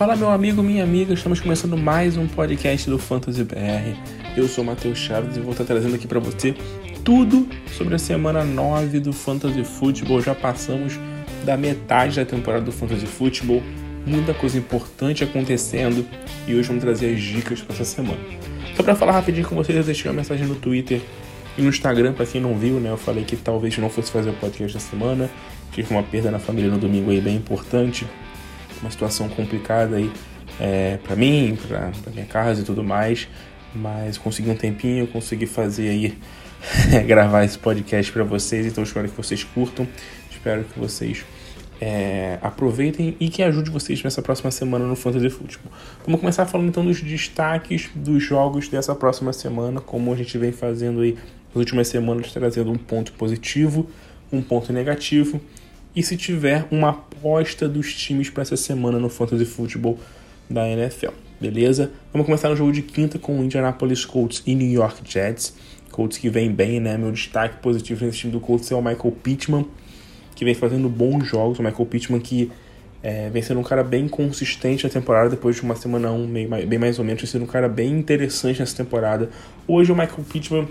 Fala, meu amigo, minha amiga, estamos começando mais um podcast do Fantasy BR. Eu sou o Matheus Chaves e vou estar trazendo aqui para você tudo sobre a semana 9 do Fantasy Football. Já passamos da metade da temporada do Fantasy Football, muita coisa importante acontecendo e hoje vamos trazer as dicas para essa semana. Só para falar rapidinho com vocês, eu deixei uma mensagem no Twitter e no Instagram, para quem não viu, né? Eu falei que talvez não fosse fazer o podcast da semana, tive uma perda na família no domingo aí bem importante. Uma situação complicada aí para mim, para minha casa e tudo mais, mas consegui um tempinho, consegui fazer aí, gravar esse podcast para vocês, então espero que vocês curtam, espero que vocês aproveitem e que ajude vocês nessa próxima semana no Fantasy Football. Vamos começar falando então dos destaques dos jogos dessa próxima semana, como a gente vem fazendo aí nas últimas semanas, trazendo um ponto positivo, um ponto negativo, e se tiver uma aposta dos times para essa semana no Fantasy Football da NFL, beleza? Vamos começar no jogo de quinta com o Indianapolis Colts e New York Jets. Colts que vem bem, né? Meu destaque positivo nesse time do Colts é o Michael Pittman, que vem fazendo bons jogos. O Michael Pittman que vem sendo um cara bem consistente na temporada, depois de uma semana bem mais ou menos, vem sendo um cara bem interessante nessa temporada. Hoje o Michael Pittman,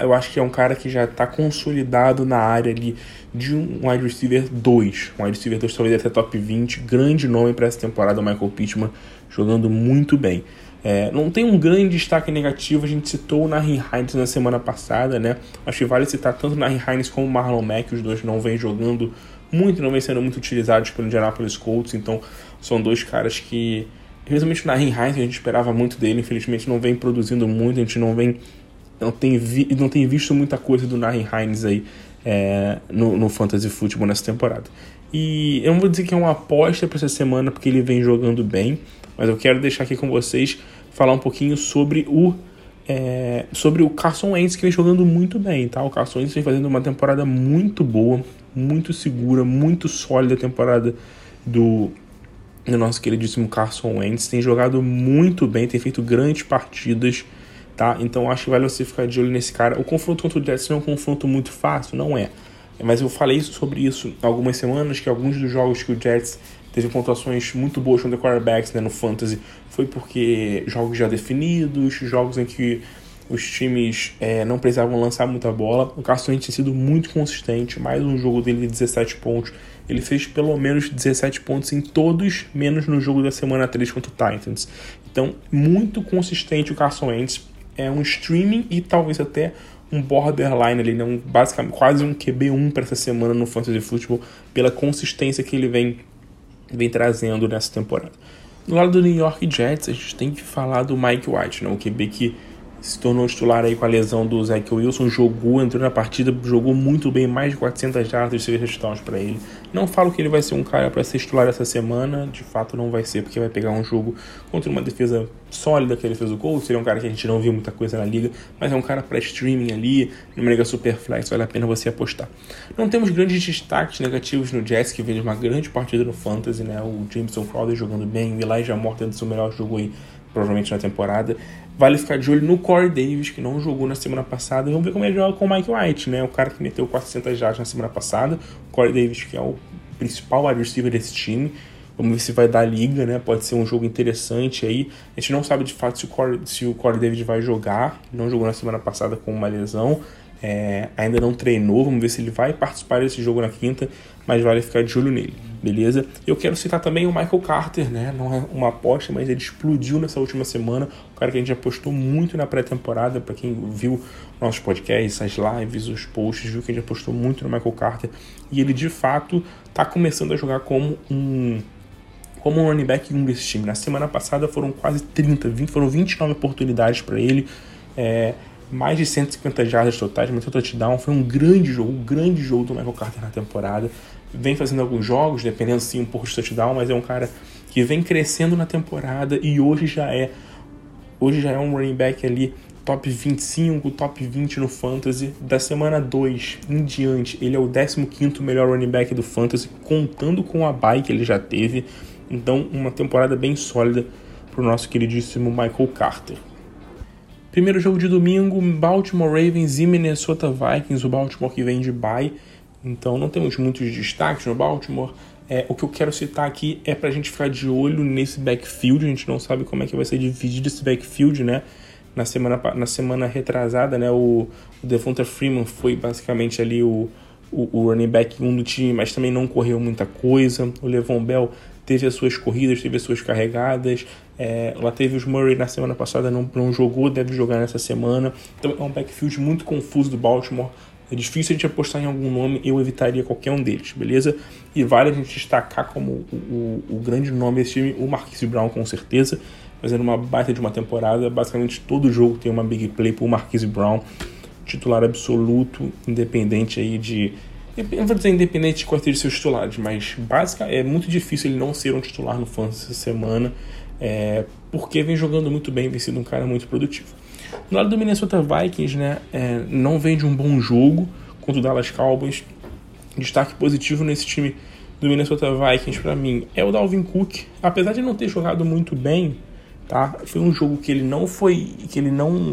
eu acho que é um cara que já está consolidado na área ali de um wide receiver 2. Um wide receiver 2 talvez até top 20. Grande nome para essa temporada, o Michael Pittman jogando muito bem. Não tem um grande destaque negativo, a gente citou o Nyheim Hines na semana passada, né? Acho que vale citar tanto o Nyheim Hines como o Marlon Mack, os dois não vêm jogando muito, não vêm sendo muito utilizados pelo Indianapolis Colts, então são dois caras que... Principalmente o Nyheim Hines, a gente esperava muito dele, infelizmente não vem produzindo muito, a gente não vem... Não tem visto muita coisa do Nyheim Hines aí no Fantasy Football nessa temporada. E eu não vou dizer que é uma aposta para essa semana, porque ele vem jogando bem, mas eu quero deixar aqui com vocês, falar um pouquinho sobre o Carson Wentz, que vem jogando muito bem, tá? O Carson Wentz vem fazendo uma temporada muito boa, muito segura, muito sólida, a temporada do nosso queridíssimo Carson Wentz. Tem jogado muito bem, tem feito grandes partidas, tá? Então acho que vale você ficar de olho nesse cara. O confronto contra o Jets não é um confronto muito fácil, não é. Mas eu falei sobre isso há algumas semanas, que alguns dos jogos que o Jets teve pontuações muito boas contra quarterbacks, né, no Fantasy, foi porque jogos já definidos, jogos em que os times não precisavam lançar muita bola. O Carson Wentz tem sido muito consistente, mais um jogo dele de 17 pontos. Ele fez pelo menos 17 pontos em todos, menos no jogo da semana 3 contra o Titans. Então, muito consistente o Carson Wentz. É um streaming e talvez até um borderline ali, né? Basicamente quase um QB1 para essa semana no Fantasy Football, pela consistência que ele vem trazendo nessa temporada. Do lado do New York Jets, a gente tem que falar do Mike White, né? O QB que se tornou titular aí com a lesão do Zach Wilson, entrou na partida, jogou muito bem, mais de 400 jardas e 6 touchdowns para ele. Não falo que ele vai ser um cara para ser titular essa semana, de fato não vai ser, porque vai pegar um jogo contra uma defesa sólida que ele fez o gol, seria um cara que a gente não viu muita coisa na liga, mas é um cara para streaming ali, numa liga super flex, vale a pena você apostar. Não temos grandes destaques negativos no Jets, que vende uma grande partida no Fantasy, né? O Jameson Crowder jogando bem, o Elijah Moore tendo seu melhor jogo aí, provavelmente na temporada. Vale ficar de olho no Corey Davis, que não jogou na semana passada. E vamos ver como ele joga com o Mike White, né? O cara que meteu 400 jardas na semana passada. O Corey Davis, que é o principal wide receiver desse time. Vamos ver se vai dar liga, né? Pode ser um jogo interessante aí. A gente não sabe de fato se o Corey Davis vai jogar. Ele não jogou na semana passada com uma lesão. Ainda não treinou. Vamos ver se ele vai participar desse jogo na quinta. Mas vale ficar de olho nele, beleza? Eu quero citar também o Michael Carter, né? Não é uma aposta, mas ele explodiu nessa última semana. O cara que a gente apostou muito na pré-temporada, para quem viu nossos podcasts, as lives, os posts, viu que a gente apostou muito no Michael Carter. E ele, de fato, tá começando a jogar como um running back desse time. Na semana passada foram quase 29 oportunidades para ele. Mais de 150 jardas totais, meteu touchdown, foi um grande jogo do Michael Carter na temporada. Vem fazendo alguns jogos, dependendo sim um pouco de touchdown, mas é um cara que vem crescendo na temporada e hoje já é um running back ali top 25, top 20 no Fantasy. Da semana 2 em diante, ele é o 15º melhor running back do Fantasy, contando com a bye que ele já teve. Então, uma temporada bem sólida para o nosso queridíssimo Michael Carter. Primeiro jogo de domingo, Baltimore Ravens e Minnesota Vikings. O Baltimore que vem de bye, então não temos muitos destaques no Baltimore. O que eu quero citar aqui é pra gente ficar de olho nesse backfield. A gente não sabe como é que vai ser dividido esse backfield, né? Na semana retrasada, né? O Devonta Freeman foi basicamente ali o running back 1 do time, mas também não correu muita coisa. O Le'Veon Bell teve as suas corridas, teve as suas carregadas. Latavius Murray na semana passada não jogou, deve jogar nessa semana. Então é um backfield muito confuso do Baltimore. É difícil a gente apostar em algum nome, eu evitaria qualquer um deles, beleza? E vale a gente destacar como o grande nome desse time, o Marquise Brown, com certeza, fazendo uma baita de uma temporada. Basicamente todo jogo tem uma big play pro Marquise Brown, titular absoluto, independente aí de... Eu vou dizer independente de quais sejam seus titulares, mas é muito difícil ele não ser um titular no fantasy essa semana, porque vem jogando muito bem, vem sendo um cara muito produtivo. Do lado do Minnesota Vikings, né, não vem de um bom jogo contra o Dallas Cowboys. Destaque positivo nesse time do Minnesota Vikings, para mim, é o Dalvin Cook. Apesar de não ter jogado muito bem, tá, foi um jogo que ele não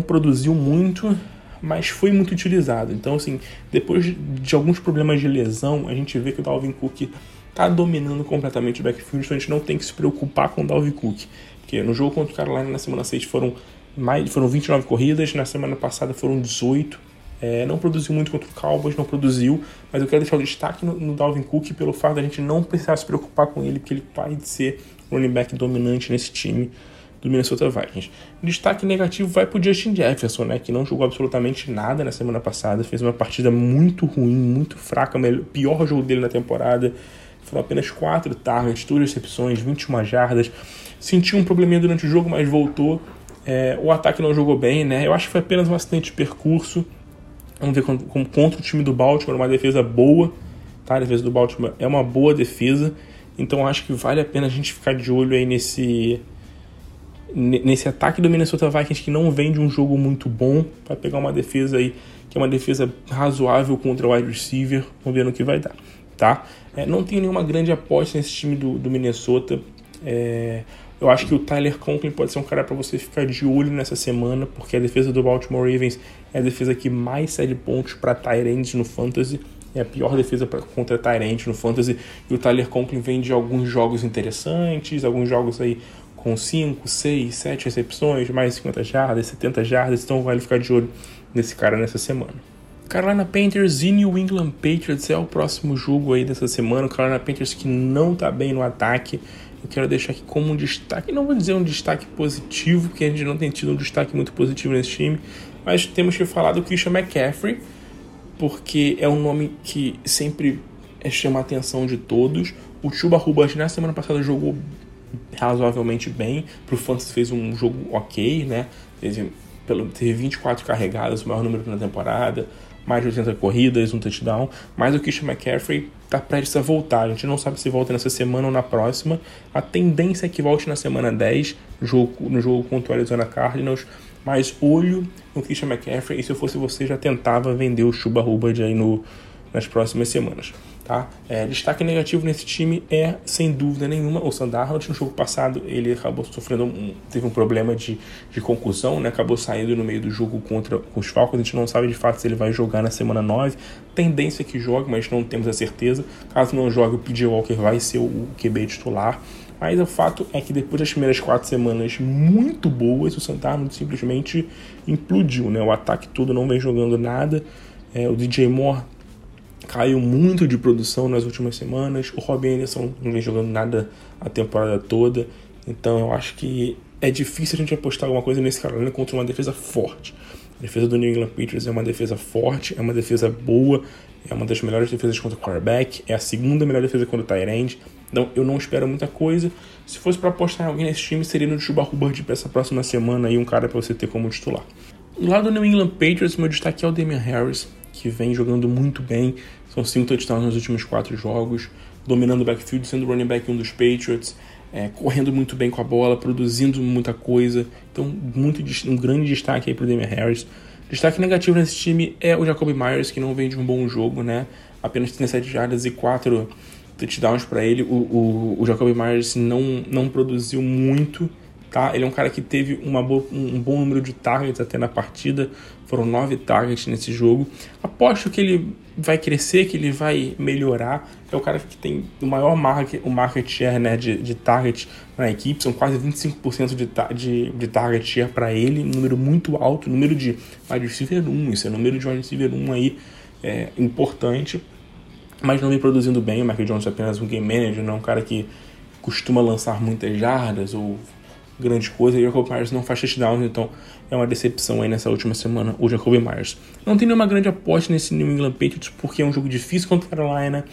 produziu muito, mas foi muito utilizado. Então, assim, depois de alguns problemas de lesão, a gente vê que o Dalvin Cook tá dominando completamente o backfield, então a gente não tem que se preocupar com o Dalvin Cook. Porque no jogo contra o Carolina na semana 6 foram 29 corridas, na semana passada foram 18. Não produziu muito contra o Cowboys, não produziu, mas eu quero deixar o destaque no Dalvin Cook pelo fato da gente não precisar se preocupar com ele, porque ele vai ser o running back dominante nesse time do Minnesota Vikings. Destaque negativo vai para o Justin Jefferson, né, que não jogou absolutamente nada na semana passada, fez uma partida muito ruim, muito fraca, o pior jogo dele na temporada. Foram apenas 4 targets, 2 recepções, 21 jardas. Sentiu um probleminha durante o jogo, mas voltou. O ataque não jogou bem, né? Eu acho que foi apenas um acidente de percurso. Vamos ver como contra o time do Baltimore, uma defesa boa, tá? A defesa do Baltimore é uma boa defesa. Então acho que vale a pena a gente ficar de olho aí nesse ataque do Minnesota Vikings, que não vem de um jogo muito bom. Vai pegar uma defesa aí que é uma defesa razoável contra o wide receiver. Vamos ver no que vai dar, tá? Não tem nenhuma grande aposta nesse time do Minnesota. Eu acho que o Tyler Conklin pode ser um cara para você ficar de olho nessa semana, porque a defesa do Baltimore Ravens é a defesa que mais cede pontos para tight ends no fantasy, é a pior defesa contra tight ends no fantasy, e o Tyler Conklin vem de alguns jogos interessantes, alguns jogos aí com 5, 6, 7 recepções, mais 50 jardas, 70 jardas, então vale ficar de olho nesse cara nessa semana. Carolina Panthers e New England Patriots é o próximo jogo aí dessa semana. O Carolina Panthers que não tá bem no ataque. Eu quero deixar aqui como um destaque, não vou dizer um destaque positivo, porque a gente não tem tido um destaque muito positivo nesse time, mas temos que falar do Christian McCaffrey, porque é um nome que sempre chama a atenção de todos. O Chuba Hubbard na semana passada jogou razoavelmente bem, pro fantasy fez um jogo ok, né? Teve 24 carregadas, o maior número na temporada, mais de 80 corridas, um touchdown, mas o Christian McCaffrey está prestes a voltar. A gente não sabe se volta nessa semana ou na próxima. A tendência é que volte na semana 10, no jogo contra o Arizona Cardinals, mas olho no Christian McCaffrey, e se eu fosse você já tentava vender o Chuba Hubbard aí nas próximas semanas, tá? Destaque negativo nesse time é, sem dúvida nenhuma, o Sam Darnold. No jogo passado ele acabou sofrendo, teve um problema de concussão, né? Acabou saindo no meio do jogo contra os Falcons. A gente não sabe de fato se ele vai jogar na semana 9, tendência é que jogue, mas não temos a certeza. Caso não jogue, o P.J. Walker vai ser o QB titular, mas o fato é que depois das primeiras 4 semanas muito boas, o Sam Darnold simplesmente implodiu, né? O ataque todo não vem jogando nada, o DJ Moore caiu muito de produção nas últimas semanas. O Robin Anderson não vem jogando nada a temporada toda. Então eu acho que é difícil a gente apostar alguma coisa nesse Carolina contra uma defesa forte. A defesa do New England Patriots é uma defesa forte, é uma defesa boa, é uma das melhores defesas contra o quarterback, é a segunda melhor defesa contra o tight end. Então eu não espero muita coisa. Se fosse para apostar em alguém nesse time, seria no Chuba Hubbard para essa próxima semana e um cara para você ter como titular. Do lado do New England Patriots, meu destaque é o Damien Harris, que vem jogando muito bem. São 5 touchdowns nos últimos 4 jogos, dominando o backfield, sendo o running back 1 dos Patriots, correndo muito bem com a bola, produzindo muita coisa. Então, um grande destaque aí para o Damien Harris. Destaque negativo nesse time é o Jakobi Meyers, que não vem de um bom jogo, né? Apenas 37 jardas e 4 touchdowns para ele. O Jakobi Meyers não produziu muito, tá? Ele é um cara que teve um bom número de targets até na partida. Foram 9 targets nesse jogo. Aposto que ele vai crescer, que ele vai melhorar. É o cara que tem o maior market share, né, de target na equipe. São quase 25% de target share para ele. Um número muito alto. Número de wide receiver 1. Isso é número de wide receiver 1 aí, importante. Mas não vem produzindo bem. O Michael Jones é apenas um game manager. Não é um cara que costuma lançar muitas jardas ou grande coisa. E o Jakobi Meyers não faz touchdowns, então é uma decepção aí nessa última semana o Jakobi Meyers. Não tem nenhuma grande aposta nesse New England Patriots, porque é um jogo difícil contra a Carolina.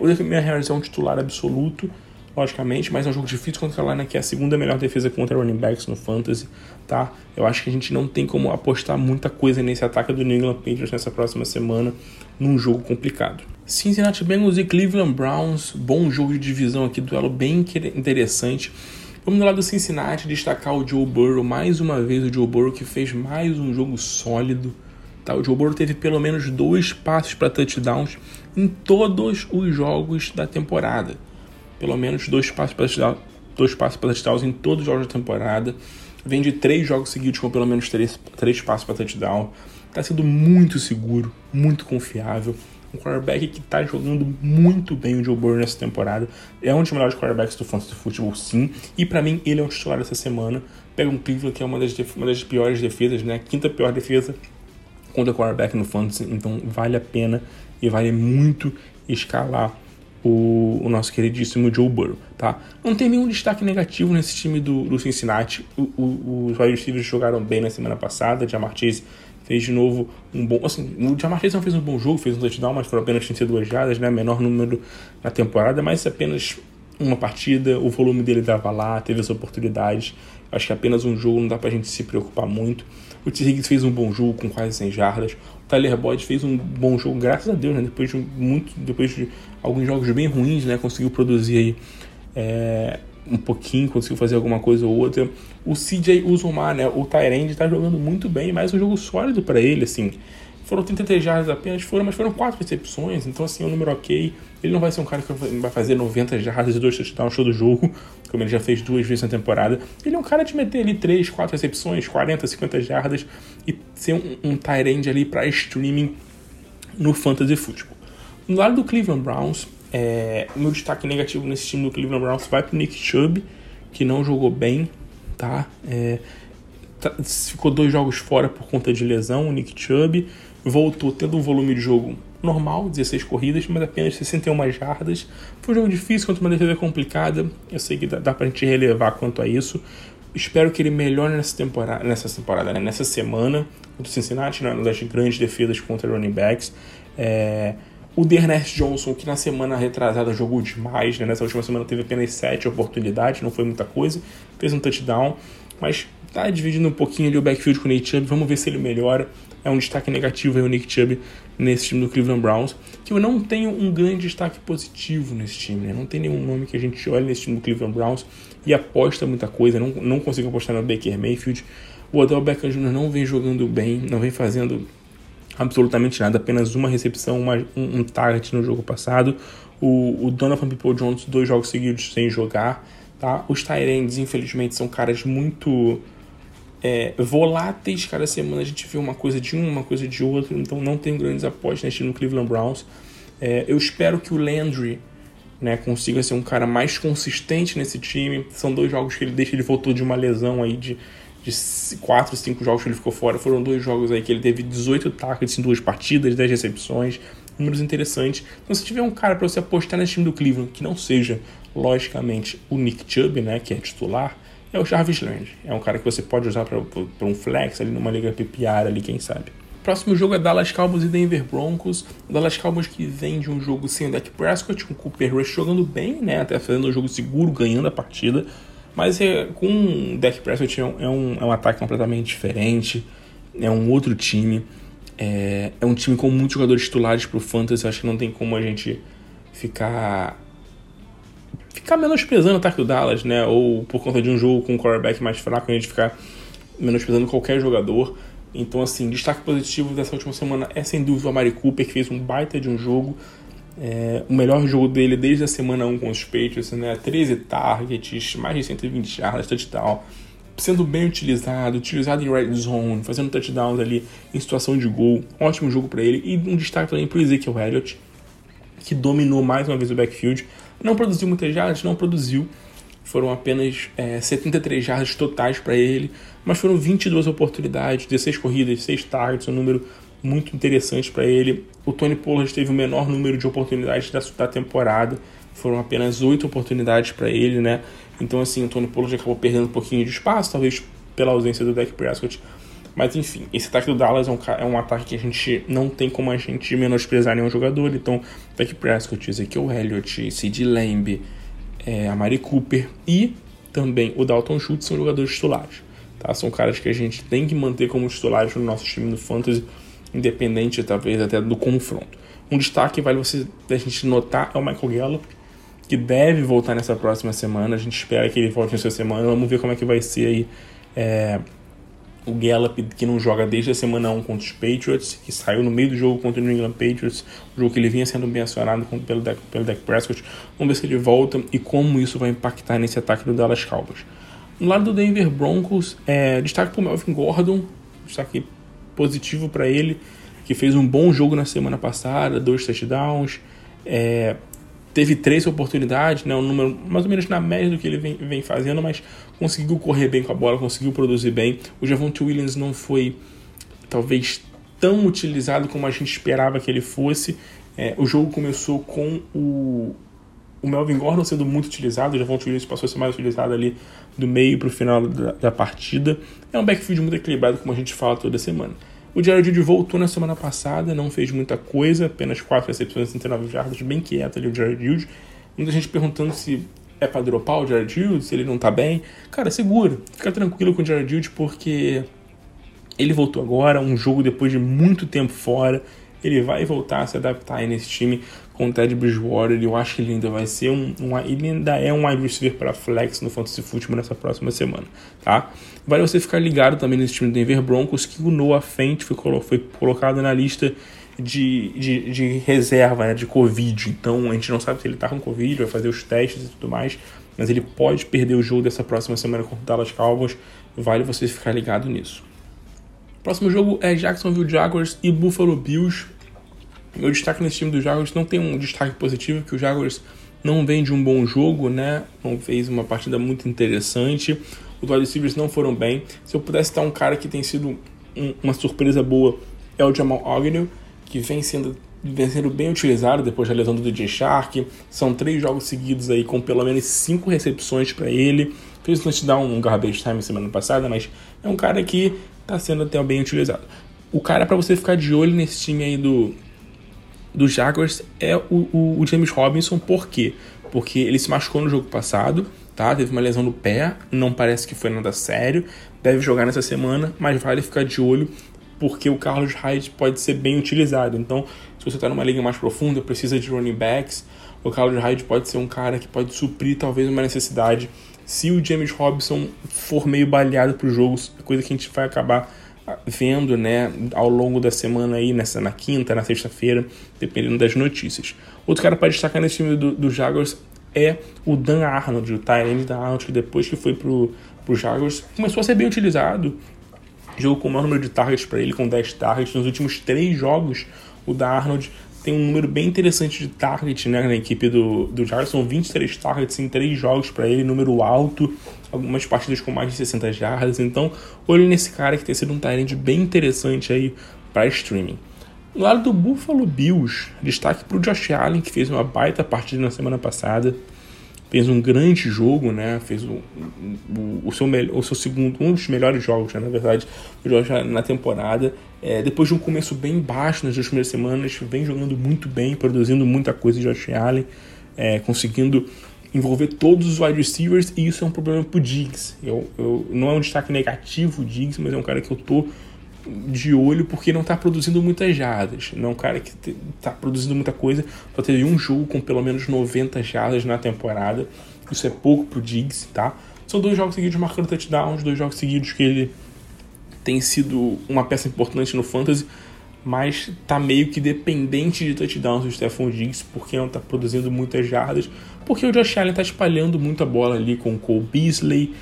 O Damien Harris é um titular absoluto, logicamente, mas é um jogo difícil contra a Carolina, que é a segunda melhor defesa contra running backs no Fantasy, tá? Eu acho que a gente não tem como apostar muita coisa nesse ataque do New England Patriots nessa próxima semana, num jogo complicado. Cincinnati Bengals e Cleveland Browns, bom jogo de divisão aqui, duelo bem interessante. Vamos do lado do Cincinnati destacar o Joe Burrow, mais uma vez o Joe Burrow que fez mais um jogo sólido, tá? O Joe Burrow teve pelo menos 2 passes para touchdowns em todos os jogos da temporada. Pelo menos 2 passes para touchdowns em todos os jogos da temporada. Vem de 3 jogos seguidos com pelo menos 3 passes para touchdown. Está sendo muito seguro, muito confiável. Um quarterback que está jogando muito bem o Joe Burrow nessa temporada. É um dos melhores quarterbacks do Fantasy Football, sim. E para mim, ele é um titular dessa semana. Pega um Cleveland, que é uma das piores defesas, né? A quinta pior defesa contra quarterback no Fantasy. Então, vale a pena e vale muito escalar o nosso queridíssimo Joe Burrow, tá? Não tem nenhum destaque negativo nesse time do Cincinnati. Os wide receivers jogaram bem na semana passada. Jamar Chase fez de novo um bom... Assim, o Jamar Chase não fez um bom jogo, fez um touchdown, mas foram apenas 32 jardas, né? Menor número na temporada, mas apenas uma partida, o volume dele dava lá, teve as oportunidades. Acho que apenas um jogo, não dá pra gente se preocupar muito. O T. Higgins fez um bom jogo com quase 100 jardas. O Tyler Boyd fez um bom jogo, graças a Deus, né? Depois de alguns jogos bem ruins, né? Conseguiu produzir aí... um pouquinho, conseguiu fazer alguma coisa ou outra. O CJ Uzomah, né, o tight end, tá jogando muito bem, mas um jogo sólido para ele, assim. Foram 33 jardas apenas, mas foram 4 recepções, então assim, é um número ok. Ele não vai ser um cara que vai fazer 90 jardas e 2 touchdowns todo jogo, como ele já fez 2 vezes na temporada. Ele é um cara de meter ali 3, 4 recepções, 40, 50 jardas e ser um tight end ali para streaming no Fantasy Football. No lado do Cleveland Browns, o meu destaque negativo nesse time do Cleveland Browns vai pro Nick Chubb, que não jogou bem, tá? Ficou 2 jogos fora por conta de lesão. O Nick Chubb voltou tendo um volume de jogo normal, 16 corridas, mas apenas 61 jardas. Foi um jogo difícil contra uma defesa complicada. Eu sei que dá pra gente relevar quanto a isso. Espero que ele melhore nessa semana contra o Cincinnati, né? Uma das grandes defesas contra running backs. O D'Ernest Johnson, que na semana retrasada jogou demais, né? Nessa última semana teve apenas 7 oportunidades, não foi muita coisa. Fez um touchdown, mas tá dividindo um pouquinho ali o backfield com o Nick Chubb. Vamos ver se ele melhora. É um destaque negativo aí o Nick Chubb nesse time do Cleveland Browns. Que eu não tenho um grande destaque positivo nesse time, né? Não tem nenhum nome que a gente olhe nesse time do Cleveland Browns e aposta muita coisa. Não consigo apostar no Baker Mayfield. O Odell Beckham Jr. não vem jogando bem, não vem fazendo absolutamente nada, apenas uma recepção, um target no jogo passado. O Donovan Peoples-Jones, 2 jogos seguidos sem jogar, tá? Os tight ends, infelizmente, são caras muito voláteis. Cada semana a gente vê uma coisa de um, uma coisa de outro, então não tem grandes apostas nesse time do Cleveland Browns. Eu espero que o Landry, né, consiga ser um cara mais consistente nesse time. São 2 jogos que ele voltou de uma lesão aí de 4, 5 jogos que ele ficou fora. Foram 2 jogos aí que ele teve 18 targets em 2 partidas, 10 recepções, números interessantes. Então, se tiver um cara para você apostar nesse time do Cleveland, que não seja, logicamente, o Nick Chubb, né, que é titular, é o Jarvis Landry. É um cara que você pode usar para um flex, ali numa liga PPR, ali, quem sabe. Próximo jogo é Dallas Cowboys e Denver Broncos. O Dallas Cowboys que vem de um jogo sem o Dak Prescott, com o Cooper Rush jogando bem, né, até fazendo um jogo seguro, ganhando a partida. Mas com o Dak Prescott é um ataque completamente diferente, é um outro time, é um time com muitos jogadores titulares pro Fantasy. Acho que não tem como a gente ficar menosprezando o ataque do Dallas, né? Ou por conta de um jogo com um quarterback mais fraco, a gente ficar menosprezando qualquer jogador. Então, assim, destaque positivo dessa última semana é sem dúvida o Amari Cooper, que fez um baita de um jogo. O melhor jogo dele desde a semana 1 com os Patriots, né? 13 targets, mais de 120 yardas, touchdown. sendo bem utilizado em red zone, fazendo touchdowns ali em situação de gol. Um ótimo jogo para ele. E um destaque também para o Ezekiel Elliott, que dominou mais uma vez o backfield. Não produziu muitas jardas, Foram apenas 73 jardas totais para ele, mas foram 22 oportunidades, 16 corridas, 6 targets, um número muito interessante para ele. O Tony Pollard teve o menor número de oportunidades da temporada, foram apenas 8 oportunidades para ele, né? Então, assim, o Tony Pollard acabou perdendo um pouquinho de espaço, talvez pela ausência do Dak Prescott. Mas, enfim, esse ataque do Dallas é um ataque que a gente não tem como a gente menosprezar nenhum jogador. Então, Dak Prescott, Ezekiel Elliott, CeeDee Lamb, Amari Cooper e também o Dalton Schultz são jogadores titulares, tá? São caras que a gente tem que manter como titulares no nosso time do Fantasy, independente, talvez, até do confronto. Um destaque que vale a gente notar é o Michael Gallup, que deve voltar nessa próxima semana. A gente espera que ele volte nessa semana. Vamos ver como é que vai ser aí o Gallup, que não joga desde a semana 1 contra os Patriots, que saiu no meio do jogo contra o New England Patriots, um jogo que ele vinha sendo bem acionado pelo Dak Prescott. Vamos ver se ele volta e como isso vai impactar nesse ataque do Dallas Cowboys. No lado do Denver Broncos, destaque para o Melvin Gordon, destaque positivo para ele, que fez um bom jogo na semana passada, 2 touchdowns, teve 3 oportunidades, né, um número mais ou menos na média do que ele vem fazendo, mas conseguiu correr bem com a bola, conseguiu produzir bem. O Javonte Williams não foi, talvez, tão utilizado como a gente esperava que ele fosse. O jogo começou com o Melvin Gordon sendo muito utilizado, o Javonte Williams passou a ser mais utilizado ali do meio para o final da partida. É um backfield muito equilibrado, como a gente fala toda semana. O Jerry Jeudy voltou na semana passada, não fez muita coisa, apenas 4 recepções, 39 jardas, bem quieto ali o Jerry Jeudy. Muita gente perguntando se é para dropar o Jerry Jeudy, se ele não tá bem. Cara, segura, fica tranquilo com o Jerry Jeudy, porque ele voltou agora, um jogo depois de muito tempo fora. Ele vai voltar a se adaptar aí nesse time com o Ted Bridgewater. Eu acho que ele ainda vai ser ele ainda é um wide receiver para flex no Fantasy Football nessa próxima semana, tá? Vale você ficar ligado também nesse time do Denver Broncos, que o Noah Fant foi colocado na lista de reserva, né, de Covid. Então a gente não sabe se ele está com Covid, vai fazer os testes e tudo mais, mas ele pode perder o jogo dessa próxima semana contra o Dallas Cowboys. Vale você ficar ligado nisso. Próximo jogo é Jacksonville Jaguars e Buffalo Bills. Meu destaque nesse time do Jaguars não tem um destaque positivo, que o Jaguars não vem de um bom jogo, né? Não fez uma partida muito interessante. Os wide receivers não foram bem. Se eu pudesse citar um cara que tem sido uma surpresa boa, é o Jamal Agnew, que vem sendo bem utilizado depois da lesão do DJ Shark. São 3 jogos seguidos aí com pelo menos 5 recepções para ele. Fez um garbage time semana passada, mas é um cara que tá sendo até bem utilizado. O cara para você ficar de olho nesse time aí do Jaguars é o James Robinson. Por quê? Porque ele se machucou no jogo passado, tá? Teve uma lesão no pé, não parece que foi nada sério, deve jogar nessa semana, mas vale ficar de olho, porque o Carlos Hyde pode ser bem utilizado. Então, se você está numa liga mais profunda, precisa de running backs, o Carlos Hyde pode ser um cara que pode suprir talvez uma necessidade. Se o James Robinson for meio baleado para o jogo, coisa que a gente vai acabar vendo, né, ao longo da semana, aí, na quinta, na sexta-feira, dependendo das notícias. Outro cara para destacar nesse time do Jaguars é o Dan Arnold, o tight end Dan Arnold, que depois que foi para o Jaguars, começou a ser bem utilizado. Jogo com o maior número de targets para ele, com 10 targets. Nos últimos 3 jogos, o Dan Arnold tem um número bem interessante de targets, né, na equipe do Jaguars. São 23 targets em 3 jogos para ele, número alto, algumas partidas com mais de 60 jardas. Então, olho nesse cara que tem sido um tight end bem interessante aí para streaming. Do lado do Buffalo Bills, destaque para o Josh Allen, que fez uma baita partida na semana passada. Fez um grande jogo, né? Fez o seu segundo, um dos melhores jogos, né, na verdade, do Josh Allen na temporada. Depois de um começo bem baixo nas 2 primeiras semanas, vem jogando muito bem, produzindo muita coisa de Josh Allen, conseguindo envolver todos os wide receivers, e isso é um problema pro Diggs. Não é um destaque negativo o Diggs, mas é um cara que eu tô de olho, porque não está produzindo muitas jardas. Não é um cara que está produzindo muita coisa. Só teve um jogo com pelo menos 90 jardas na temporada. Isso é pouco pro Diggs, tá? São 2 jogos seguidos marcando touchdowns, 2 jogos seguidos que ele tem sido uma peça importante no Fantasy, mas tá meio que dependente de touchdowns do Stephon Diggs, porque não tá produzindo muitas jardas, porque o Josh Allen tá espalhando muito a bola ali com o Cole Beasley,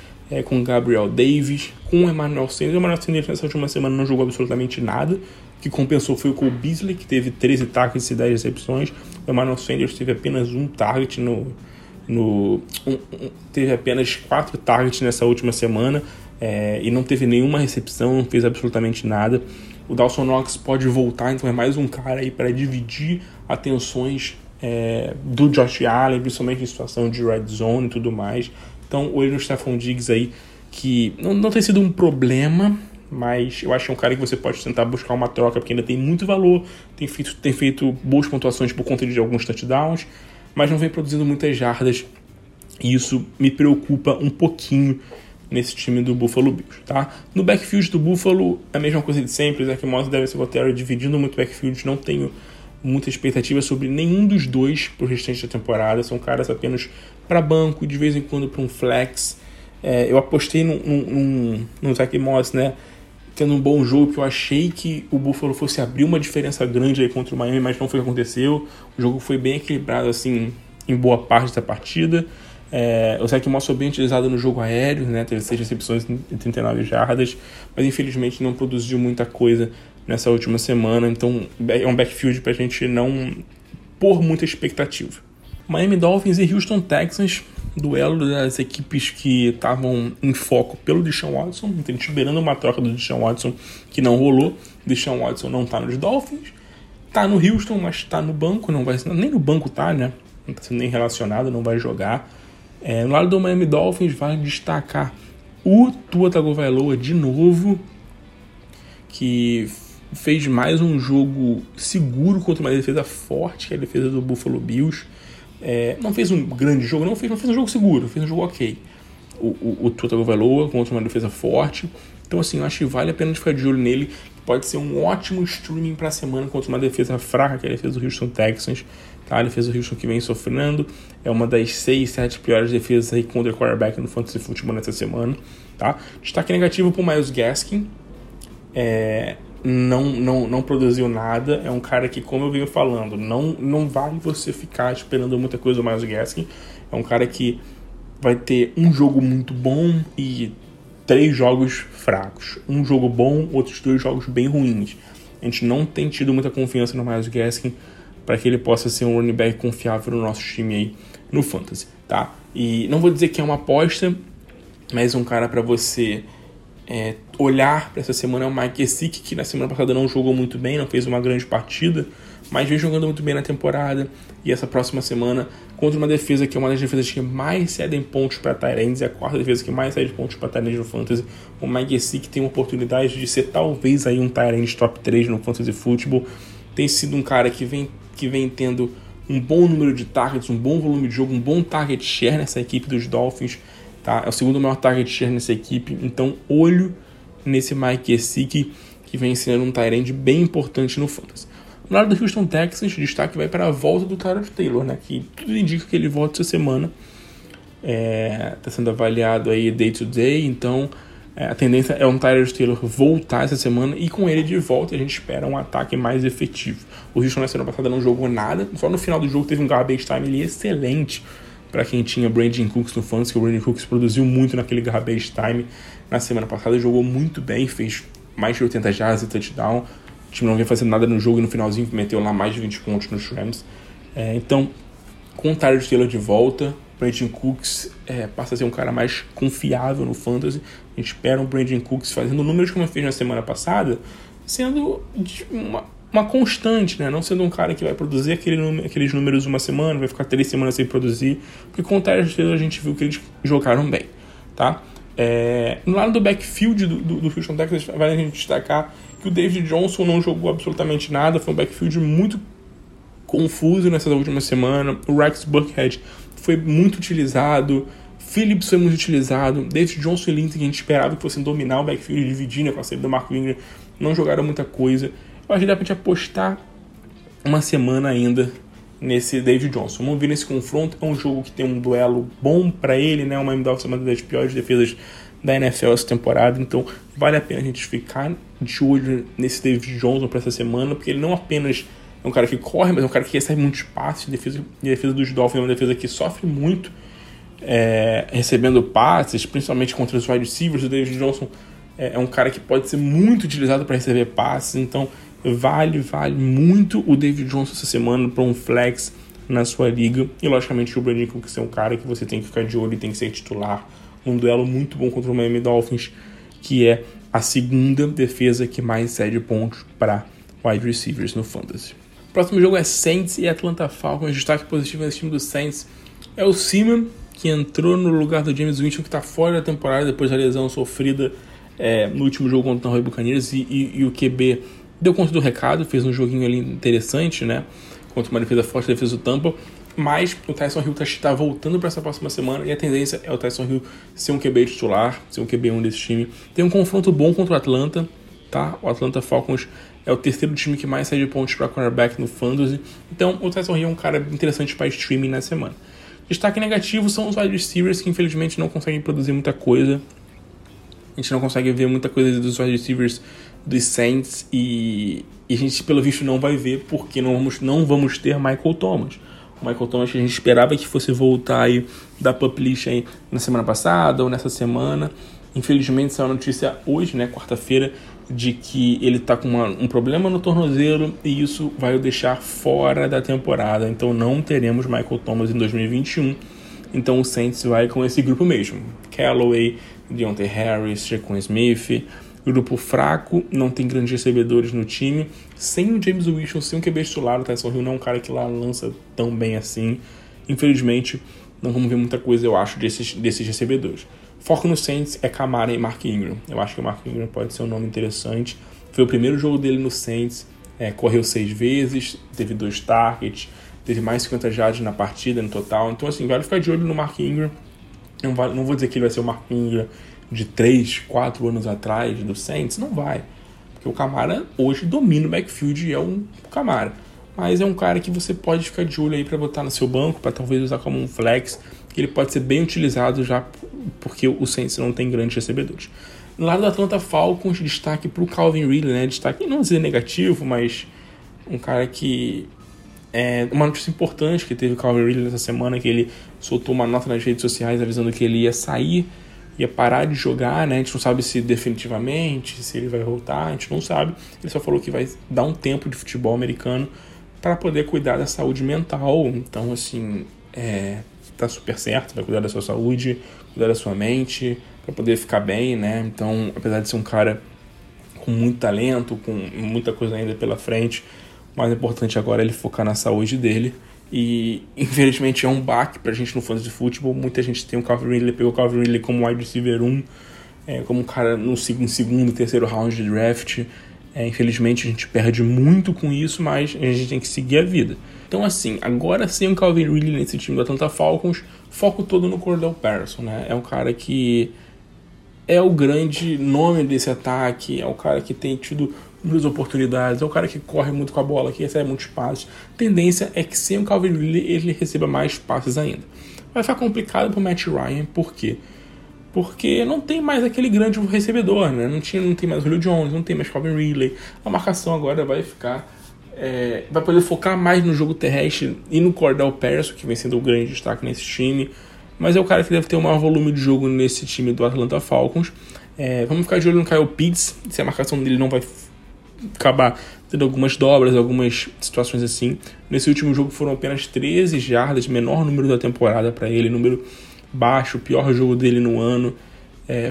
com Gabriel Davis, com o Emmanuel Sanders. O Emmanuel Sanders nessa última semana não jogou absolutamente nada. O que compensou foi o Cole Beasley, que teve 13 targets e 10 recepções. O Emmanuel Sanders teve apenas um target teve apenas 4 targets nessa última semana, e não teve nenhuma recepção, não fez absolutamente nada. O Dawson Knox pode voltar, então é mais um cara aí para dividir atenções do Josh Allen, principalmente em situação de red zone e tudo mais. Então hoje no Stephon Diggs aí, que não tem sido um problema, mas eu acho que é um cara que você pode tentar buscar uma troca, porque ainda tem muito valor, tem feito boas pontuações por conta de alguns touchdowns, mas não vem produzindo muitas jardas, e isso me preocupa um pouquinho nesse time do Buffalo Bills, tá? No backfield do Buffalo, a mesma coisa de sempre, Zach Moss e Devin Singletary dividindo muito o backfield, não tenho muita expectativa sobre nenhum dos dois pro restante da temporada, são caras apenas para banco, de vez em quando para um flex. Eu apostei no Zach Moss, né, tendo um bom jogo, que eu achei que o Buffalo fosse abrir uma diferença grande aí contra o Miami, mas não foi o que aconteceu. O jogo foi bem equilibrado, assim, em boa parte da partida. O Zach Moss foi bem utilizado no jogo aéreo, né, teve 6 recepções e 39 jardas, mas infelizmente não produziu muita coisa nessa última semana, então é um backfield pra gente não pôr muita expectativa. Miami Dolphins e Houston Texans, duelo das equipes que estavam em foco pelo Deshaun Watson, então esperando uma troca do Deshaun Watson que não rolou. Deshaun Watson não tá nos Dolphins, tá no Houston, mas tá no banco, não vai, nem no banco tá, né? Não tá sendo nem relacionado, não vai jogar. No lado do Miami Dolphins, vale destacar o Tua Tagovailoa de novo, que fez mais um jogo seguro contra uma defesa forte, que é a defesa do Buffalo Bills. Não fez um grande jogo, não fez um jogo seguro, fez um jogo ok. O Tua Tagovailoa contra uma defesa forte. Então, assim, eu acho que vale a pena ficar de olho nele. Pode ser um ótimo streaming para a semana contra uma defesa fraca, que é a defesa do Houston Texans. Tá? A defesa do Houston que vem sofrendo. É uma das 6-7 piores defesas aí contra o quarterback no fantasy futebol nessa semana. Tá? Destaque negativo para o Myles Gaskin. Não produziu nada, é um cara que, como eu venho falando, não vale você ficar esperando muita coisa do Myles Gaskin. É um cara que vai ter um jogo muito bom e 3 jogos fracos, um jogo bom, outros 2 jogos bem ruins. A gente não tem tido muita confiança no Myles Gaskin para que ele possa ser um running back confiável no nosso time aí no fantasy, tá? E não vou dizer que é uma aposta, mas um cara para você olhar para essa semana é o Mike Gesicki, que na semana passada não jogou muito bem, não fez uma grande partida, mas vem jogando muito bem na temporada. E essa próxima semana, contra uma defesa que é uma das defesas que mais cedem pontos para tight ends, é a 4ª defesa que mais cede pontos para tight ends no fantasy, o Mike Gesicki tem uma oportunidade de ser talvez aí um tight end top 3 no fantasy futebol. Tem sido um cara que vem tendo um bom número de targets, um bom volume de jogo, um bom target share nessa equipe dos Dolphins. Tá? É o segundo maior target share nessa equipe, então olho nesse Mike Gesicki, que vem sendo um tight end bem importante no fantasy. No lado do Houston Texans, o destaque vai para a volta do Tyrod Taylor, né? Que tudo indica que ele volta essa semana, está sendo avaliado aí day to day, então a tendência é um Tyrod Taylor voltar essa semana, e com ele de volta a gente espera um ataque mais efetivo. O Houston na semana passada não jogou nada, só no final do jogo teve um garbage time ali excelente, para quem tinha Brandon Cooks no fantasy, que o Brandon Cooks produziu muito naquele garbage time na semana passada, jogou muito bem, fez mais de 80 jardas e touchdown, o time não vinha fazendo nada no jogo e no finalzinho meteu lá mais de 20 pontos nos Rams. Então, com o Tyrod Taylor de volta, Brandon Cooks passa a ser um cara mais confiável no fantasy. A gente espera um Brandon Cooks fazendo números como ele fez na semana passada, sendo uma constante, né? Não sendo um cara que vai produzir aqueles números uma semana, vai ficar 3 semanas sem produzir, porque com o Tyrod Taylor a gente viu que eles jogaram bem, tá? No lado do backfield do Houston Texans, vale a gente destacar que o David Johnson não jogou absolutamente nada, foi um backfield muito confuso nessa última semana. O Rex Burkhead foi muito utilizado, Phillips foi muito utilizado, David Johnson e Lindsay, que a gente esperava que fossem dominar o backfield e dividir, né, com a saída do Mark Ingram, não jogaram muita coisa. Eu acho que dá pra gente apostar uma semana ainda nesse David Johnson. Vamos ver nesse confronto. É um jogo que tem um duelo bom pra ele, né? O Miami Dolphins é uma das piores defesas da NFL essa temporada. Então, vale a pena a gente ficar de olho nesse David Johnson pra essa semana, porque ele não apenas é um cara que corre, mas é um cara que recebe muito espaço. E a defesa dos Dolphins é uma defesa que sofre muito recebendo passes, principalmente contra os wide receivers. O David Johnson é um cara que pode ser muito utilizado para receber passes, então vale muito o David Johnson essa semana para um flex na sua liga. E logicamente o Brandon Cooks é um cara que você tem que ficar de olho e tem que ser titular. Um duelo muito bom contra o Miami Dolphins, que é a segunda defesa que mais cede pontos para wide receivers no fantasy. O próximo jogo é Saints e Atlanta Falcons. Destaque positivo nesse time do Saints é o Seaman, que entrou no lugar do James Winston, que está fora da temporada depois da lesão sofrida no último jogo contra o Tampa Bay Buccaneers, e o QB deu conta do recado, fez um joguinho ali interessante, né? Contra uma defesa forte, a defesa do Tampa. Mas o Tyson Hill está voltando para essa próxima semana, e a tendência é o Tyson Hill ser um QB titular, ser um QB1 desse time. Tem um confronto bom contra o Atlanta, tá? O Atlanta Falcons é o terceiro time que mais cede pontos para cornerback no fantasy. Então o Tyson Hill é um cara interessante para streaming na semana. Destaque negativo são os wide receivers, que infelizmente não conseguem produzir muita coisa. A gente não consegue ver muita coisa dos wide receivers dos Saints, e a gente, pelo visto, não vai ver, porque não vamos ter Michael Thomas. O Michael Thomas, que a gente esperava que fosse voltar aí da PUP list aí na semana passada ou nessa semana. Infelizmente, saiu a notícia hoje, né, quarta-feira, de que ele está com um problema no tornozelo, e isso vai o deixar fora da temporada. Então, não teremos Michael Thomas em 2021. Então, o Saints vai com esse grupo mesmo. Callaway, Deontay Harris, Jaquan Smith. Grupo fraco, não tem grandes recebedores no time. Sem o James Winston, sem o QB titular, o Tyson Hill não é um cara que lá lança tão bem assim. Infelizmente, não vamos ver muita coisa, eu acho, desses recebedores. Foco no Saints é Kamara e Mark Ingram. Eu acho que o Mark Ingram pode ser um nome interessante. Foi o primeiro jogo dele no Saints, correu 6 vezes, teve 2 targets, teve mais 50 yards na partida no total. Então, assim, vale ficar de olho no Mark Ingram. Eu não vou dizer que ele vai ser o Mark Ingram de 3, 4 anos atrás do Saints, não vai. Porque o Kamara hoje domina o backfield e é um Kamara. Mas é um cara que você pode ficar de olho aí para botar no seu banco, para talvez usar como um flex. Ele pode ser bem utilizado já, porque o Saints não tem grandes recebedores. No lado do Atlanta Falcons, destaque para o Calvin Ridley, né? Destaque, não dizer negativo, mas um cara que... uma notícia importante que teve o Calvin Ridley nessa semana, que ele soltou uma nota nas redes sociais avisando que ele ia sair, ia parar de jogar, né? A gente não sabe se definitivamente, se ele vai voltar, a gente não sabe. Ele só falou que vai dar um tempo de futebol americano para poder cuidar da saúde mental. Então, assim, tá super certo, vai cuidar da sua saúde, cuidar da sua mente, para poder ficar bem, né? Então, apesar de ser um cara com muito talento, com muita coisa ainda pela frente, o mais importante agora é ele focar na saúde dele. E, infelizmente, é um baque pra gente no fantasy futebol. Muita gente tem o Calvin Ridley, pegou o Calvin Ridley como wide receiver 1, como um cara no segundo, terceiro round de draft. Infelizmente, a gente perde muito com isso, mas a gente tem que seguir a vida. Então, assim, agora sem o Calvin Ridley nesse time do Atlanta Falcons, foco todo no Cordell Patterson, né? É um cara que é o grande nome desse ataque, é um cara que tem tido muitas oportunidades, é um cara que corre muito com a bola, que recebe muitos passes. Tendência é que sem o Calvin Ridley ele receba mais passes ainda. Vai ficar complicado pro Matt Ryan, por quê? Porque não tem mais aquele grande recebedor, né? Não tem mais o Julio Jones, não tem mais Calvin Ridley. A marcação agora vai ficar... vai poder focar mais no jogo terrestre e no Cordell Patterson, que vem sendo o grande destaque nesse time. Mas é o cara que deve ter o maior volume de jogo nesse time do Atlanta Falcons. Vamos ficar de olho no Kyle Pitts, se a marcação dele não vai acabar tendo algumas dobras, algumas situações assim. Nesse último jogo foram apenas 13 jardas, menor número da temporada para ele, número baixo, pior jogo dele no ano.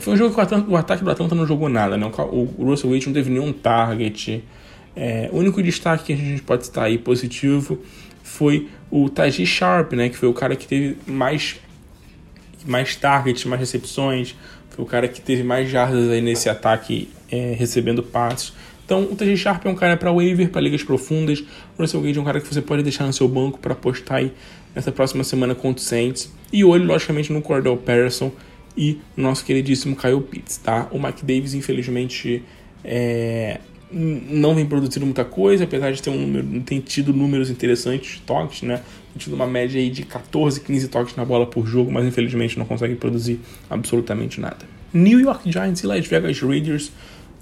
Foi um jogo que o ataque do Atlanta não jogou nada, né? O Russell Wilson não teve nenhum target. O único destaque que a gente pode citar aí positivo foi o Tajay Sharp, né? Que foi o cara que teve mais targets, mais recepções, foi o cara que teve mais jardas aí nesse ataque, recebendo passes. Então, o Tajay Sharp é um cara para waiver, para ligas profundas. O Russell Gage é um cara que você pode deixar no seu banco para apostar aí nessa próxima semana contra o Saints. E olho, logicamente, no Cordell Patterson e no nosso queridíssimo Kyle Pitts, tá? O Mike Davis, infelizmente, não vem produzindo muita coisa, apesar de ter tem tido números interessantes de toques, né? Tem tido uma média aí de 14, 15 toques na bola por jogo, mas infelizmente não consegue produzir absolutamente nada. New York Giants e Las Vegas Raiders.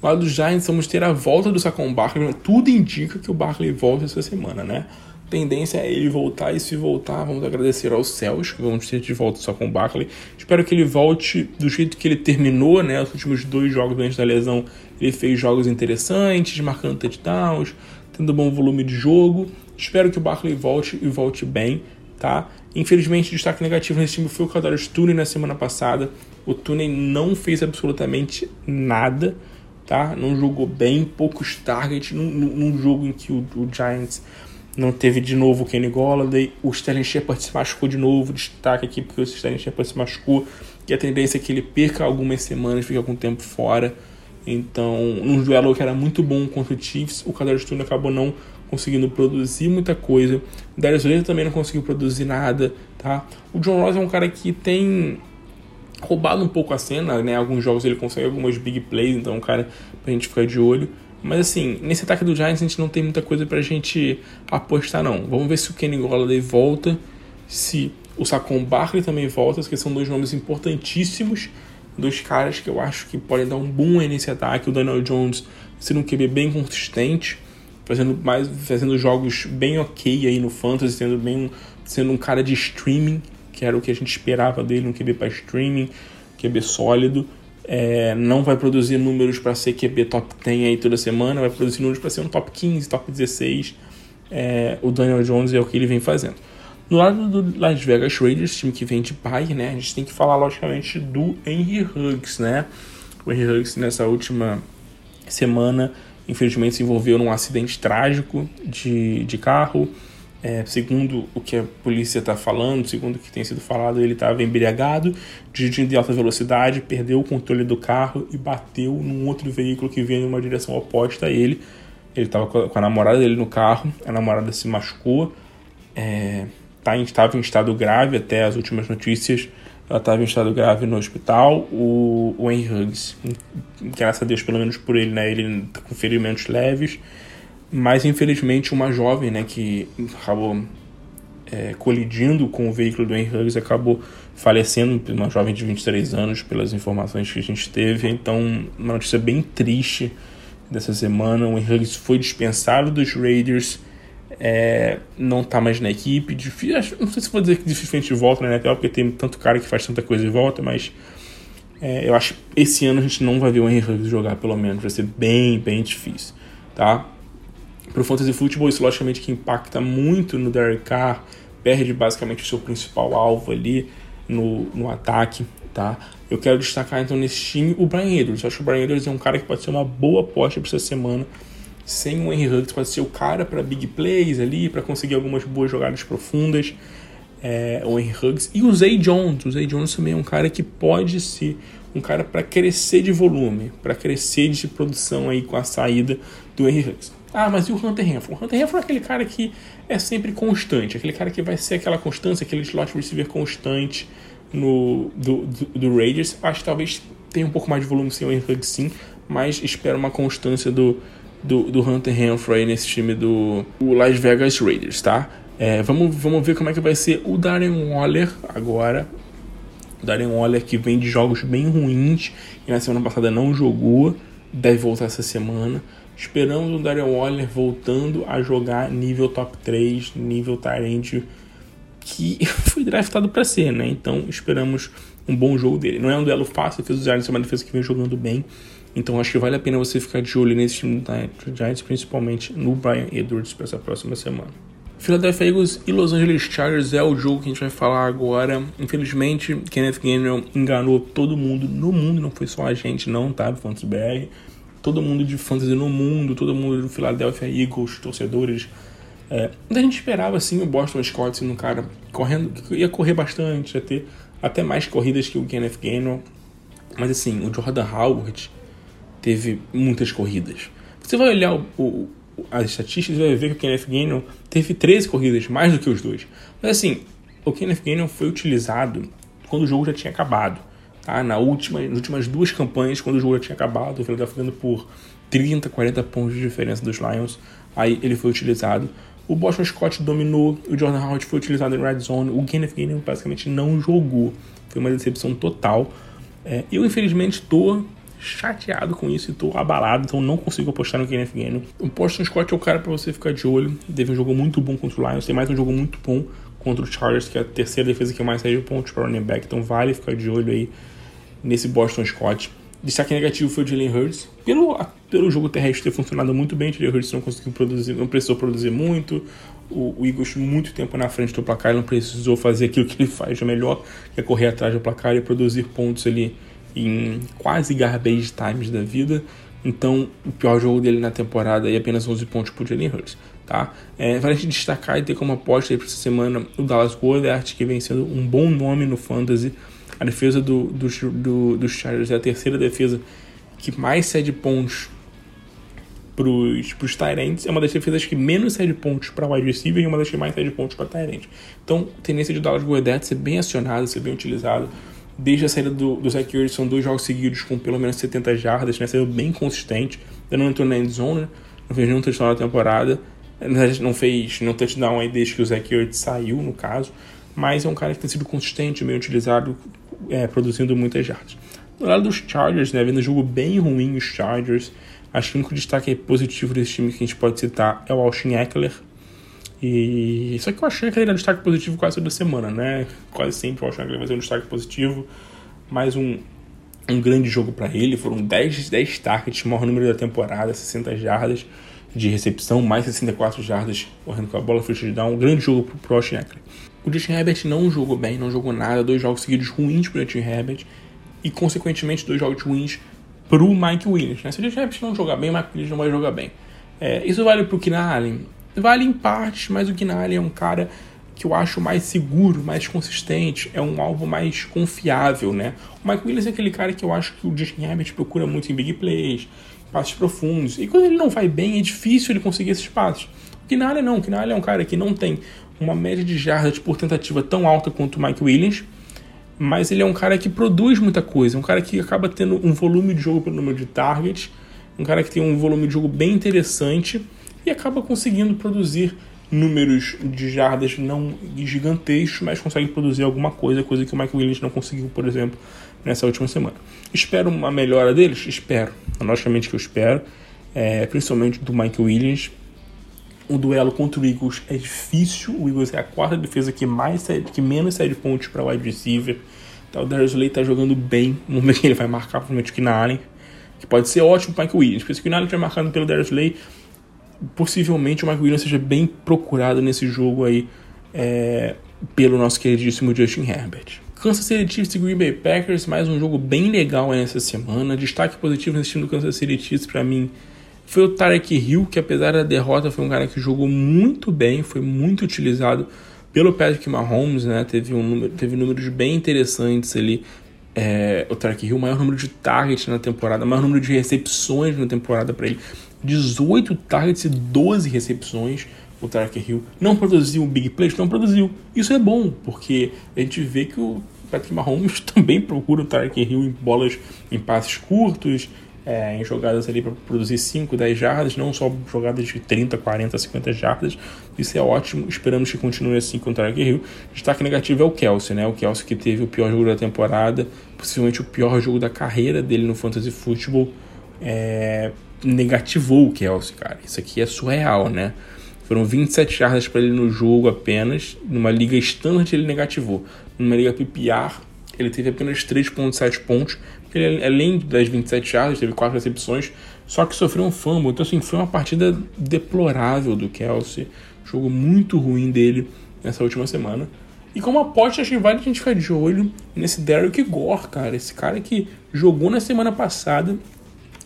Lá dos Giants, vamos ter a volta do Saquon Barkley. Tudo indica que o Barkley volta essa semana, né? tendência é ele voltar, e se voltar, vamos agradecer aos céus, que vamos ter de volta só com o Barkley. Espero que ele volte do jeito que ele terminou, né? Os últimos 2 jogos antes da lesão, ele fez jogos interessantes, marcando touchdowns, tendo bom volume de jogo. Espero que o Barkley volte e volte bem, tá? Infelizmente, destaque negativo nesse time foi o Kadarius Toney na semana passada. O Toney não fez absolutamente nada, tá? Não jogou bem, poucos targets, num jogo em que o Giants não teve de novo o Kenny Golladay, o Sterling Shepard se machucou de novo, destaque aqui porque o Sterling Shepard se machucou, e a tendência é que ele perca algumas semanas, fique algum tempo fora. Então, num duelo que era muito bom contra o Chiefs, o Kadarius Toney acabou não conseguindo produzir muita coisa. O Darius Leonard também não conseguiu produzir nada, tá? O John Ross é um cara que tem roubado um pouco a cena, né? Alguns jogos ele consegue algumas big plays, então é um cara pra gente ficar de olho. Mas assim, nesse ataque do Giants a gente não tem muita coisa pra gente apostar, não. Vamos ver se o Kenny Golladay volta, se o Saquon Barkley também volta, porque são 2 nomes importantíssimos, 2 caras que eu acho que podem dar um boom aí nesse ataque. O Daniel Jones sendo um QB bem consistente, fazendo jogos bem ok aí no Fantasy, sendo um cara de streaming, que era o que a gente esperava dele, um QB para streaming, QB sólido. Não vai produzir números para ser QB top 10 aí toda semana, vai produzir números para ser um top 15, top 16. O Daniel Jones é o que ele vem fazendo. No lado do Las Vegas Raiders, time que vem de bye, né, a gente tem que falar logicamente do Henry Ruggs, né? O Henry Ruggs nessa última semana, infelizmente, se envolveu num acidente trágico de carro. Segundo o que a polícia está falando, segundo o que tem sido falado, ele estava embriagado, dirigindo de alta velocidade, perdeu o controle do carro e bateu num outro veículo que vinha em uma direção oposta a ele. Ele estava com a namorada dele no carro, a namorada se machucou, estava em estado grave, até as últimas notícias, ela estava em estado grave no hospital. O Henry Ruggs, graças a Deus, pelo menos por ele, né? Ele está com ferimentos leves, mas infelizmente uma jovem, né, que acabou colidindo com o veículo do Henry Ruggs acabou falecendo, uma jovem de 23 anos, pelas informações que a gente teve. Então, uma notícia bem triste dessa semana. O Henry Ruggs foi dispensado dos Raiders, não está mais na equipe. Não sei se vou dizer que dificilmente volta na NFL, porque tem tanto cara que faz tanta coisa e volta, mas eu acho que esse ano a gente não vai ver o Henry Ruggs jogar, pelo menos, vai ser bem, bem difícil, tá? Pro Fantasy Football, isso logicamente que impacta muito no Derek Carr, perde basicamente o seu principal alvo ali no ataque, tá? Eu quero destacar então nesse time o Bryan Edwards. Eu acho que o Bryan Edwards é um cara que pode ser uma boa aposta para essa semana. Sem o Henry Ruggs, pode ser o cara para big plays ali, para conseguir algumas boas jogadas profundas. O Henry Ruggs e o Zay Jones. O Zay Jones também é um cara que pode ser um cara para crescer de volume, para crescer de produção aí com a saída do Henry Ruggs. Ah, mas e o Hunter Renfrow? O Hunter Renfrow é aquele cara que é sempre constante, aquele cara que vai ser aquela constância, aquele slot receiver constante do Raiders. Acho que talvez tenha um pouco mais de volume sem o Henry Ruggs, sim, mas espero uma constância do Hunter Renfrow aí nesse time do Las Vegas Raiders, tá? Vamos ver como é que vai ser o Darren Waller agora. O Darren Waller, que vem de jogos bem ruins e na semana passada não jogou, deve voltar essa semana. Esperamos o Darren Waller voltando a jogar nível top 3, nível talento, que foi draftado para ser, né? Então esperamos um bom jogo dele. Não é um duelo fácil, a defesa do Giants é uma defesa que vem jogando bem. Então acho que vale a pena você ficar de olho nesse time do Giants, principalmente no Bryan Edwards, para essa próxima semana. Philadelphia Eagles e Los Angeles Chargers é o jogo que a gente vai falar agora. Infelizmente, Kenneth Gainwell enganou todo mundo no mundo, não foi só a gente não, tá? Do Fantasy BR. Todo mundo de Fantasy no mundo, todo mundo do Philadelphia Eagles, torcedores. A gente esperava, assim, o Boston Scott sendo um cara que ia correr bastante, ia ter até mais corridas que o Kenneth Gainwell. Mas, assim, o Jordan Howard teve muitas corridas. Você vai olhar as estatísticas, vai ver que o Kenneth Gainwell teve 13 corridas, mais do que os 2. Mas assim, o Kenneth Gainwell foi utilizado quando o jogo já tinha acabado, tá? Nas últimas 2 campanhas, quando o jogo já tinha acabado, ele estava ficando por 30, 40 pontos de diferença dos Lions, aí ele foi utilizado. O Boston Scott dominou, o Jordan Howard foi utilizado em red zone, o Kenneth Gainwell basicamente não jogou, foi uma decepção total. Eu infelizmente estou chateado com isso e tô abalado, então não consigo apostar no Kenneth Gainwell. O Boston Scott é o cara pra você ficar de olho. Teve um jogo muito bom contra o Lions, tem mais um jogo muito bom contra o Chargers, que é a terceira defesa que mais saiu pontos para o running back, então vale ficar de olho aí nesse Boston Scott. Destaque negativo foi o Jalen Hurts. Pelo jogo terrestre ter funcionado muito bem, o Jalen Hurts não conseguiu produzir, não precisou produzir muito. O Eagles muito tempo na frente do placar, ele não precisou fazer aquilo que ele faz de melhor, que é correr atrás do placar e produzir pontos ali em quase garbage times da vida. Então, o pior jogo dele na temporada é apenas 11 pontos pro Jalen Hurts, tá? Vale a gente destacar e ter como aposta aí para essa semana o Dallas Goedert, que vem sendo um bom nome no Fantasy. A defesa dos Chargers é a terceira defesa que mais cede pontos para os tight ends. É uma das defesas que menos cede pontos para wide receiver e uma das que mais cede pontos para tight end. Então, a tendência de Dallas Goedert ser bem acionado, ser bem utilizado. Desde a saída do Zach Ertz, são 2 jogos seguidos com pelo menos 70 jardas, né? Saiu bem consistente. Ainda não entrou na endzone, né? Não fez nenhum touchdown na temporada. Não fez nenhum touchdown aí desde que o Zach Ertz saiu, no caso. Mas é um cara que tem sido consistente, bem utilizado, produzindo muitas jardas. Do lado dos Chargers, né? Vendo um jogo bem ruim, os Chargers. Acho que o único destaque positivo desse time que a gente pode citar é o Austin Eckler. Só que eu achei que ele era um destaque positivo quase toda semana, né? Quase sempre eu acho que ele vai ser um destaque positivo. Mais um grande jogo para ele. Foram 10 targets, maior número da temporada, 60 jardas de recepção, mais 64 jardas correndo com a bola, foi touchdown. Um grande jogo pro Austin Eckler. O Justin Herbert não jogou bem, não jogou nada. 2 jogos seguidos ruins pro Justin Herbert e, consequentemente, 2 jogos ruins pro Mike Williams, né? Se o Justin Herbert não jogar bem, o Mike Williams não vai jogar bem. Isso vale pro Keenan Allen. Vale em partes, mas o Keenan Allen é um cara que eu acho mais seguro, mais consistente, é um alvo mais confiável, né? O Mike Williams é aquele cara que eu acho que o Justin Herbert procura muito em big plays, passes profundos, e quando ele não vai bem é difícil ele conseguir esses passes. O Keenan Allen não, o Keenan Allen é um cara que não tem uma média de jardas por tentativa tão alta quanto o Mike Williams, mas ele é um cara que produz muita coisa, um cara que acaba tendo um volume de jogo pelo número de targets, um cara que tem um volume de jogo bem interessante, e acaba conseguindo produzir números de jardas não gigantescos, mas consegue produzir alguma coisa, coisa que o Mike Williams não conseguiu, por exemplo, nessa última semana. Espero uma melhora deles? Espero. Logicamente que eu espero, principalmente do Mike Williams. O duelo contra o Eagles é difícil. O Eagles é a quarta defesa que menos cede pontos para wide receiver. Então, o Darius Slay está jogando bem. Vamos ver quem ele vai marcar, provavelmente o Keenan Allen, que pode ser ótimo para o Mike Williams, porque se o Keenan Allen estiver marcando pelo Darius Slay, possivelmente o Mike Williams seja bem procurado nesse jogo aí pelo nosso queridíssimo Justin Herbert. Kansas City Chiefs e Green Bay Packers, mais um jogo bem legal aí nessa semana. Destaque positivo nesse time do Kansas City Chiefs para mim foi o Tarek Hill, que apesar da derrota foi um cara que jogou muito bem, foi muito utilizado pelo Patrick Mahomes, né? Teve números bem interessantes ali. O Tarek Hill, maior número de targets na temporada, maior número de recepções na temporada para ele. 18 targets e 12 recepções, o Tarek Hill. Não produziu big plays, não produziu. Isso é bom, porque a gente vê que o Patrick Mahomes também procura o Tarek Hill em bolas, em passes curtos, em jogadas ali para produzir 5, 10 jardas, não só jogadas de 30, 40, 50 jardas. Isso é ótimo, esperamos que continue assim com o Tarek Hill. Destaque negativo é o Kelce, né? O Kelce que teve o pior jogo da temporada, possivelmente o pior jogo da carreira dele no Fantasy Football. Negativou o Kelce, cara. Isso aqui é surreal, né? Foram 27 jardas para ele no jogo apenas. Numa liga standard ele negativou. Numa liga PPR ele teve apenas 3.7 pontos. Ele, além das 27 jardas, teve 4 recepções. Só que sofreu um fumble. Então, assim, foi uma partida deplorável do Kelce. Jogo muito ruim dele nessa última semana. E como aposta, acho que vale a gente ficar de olho nesse Derrick Gore, cara. Esse cara que jogou na semana passada.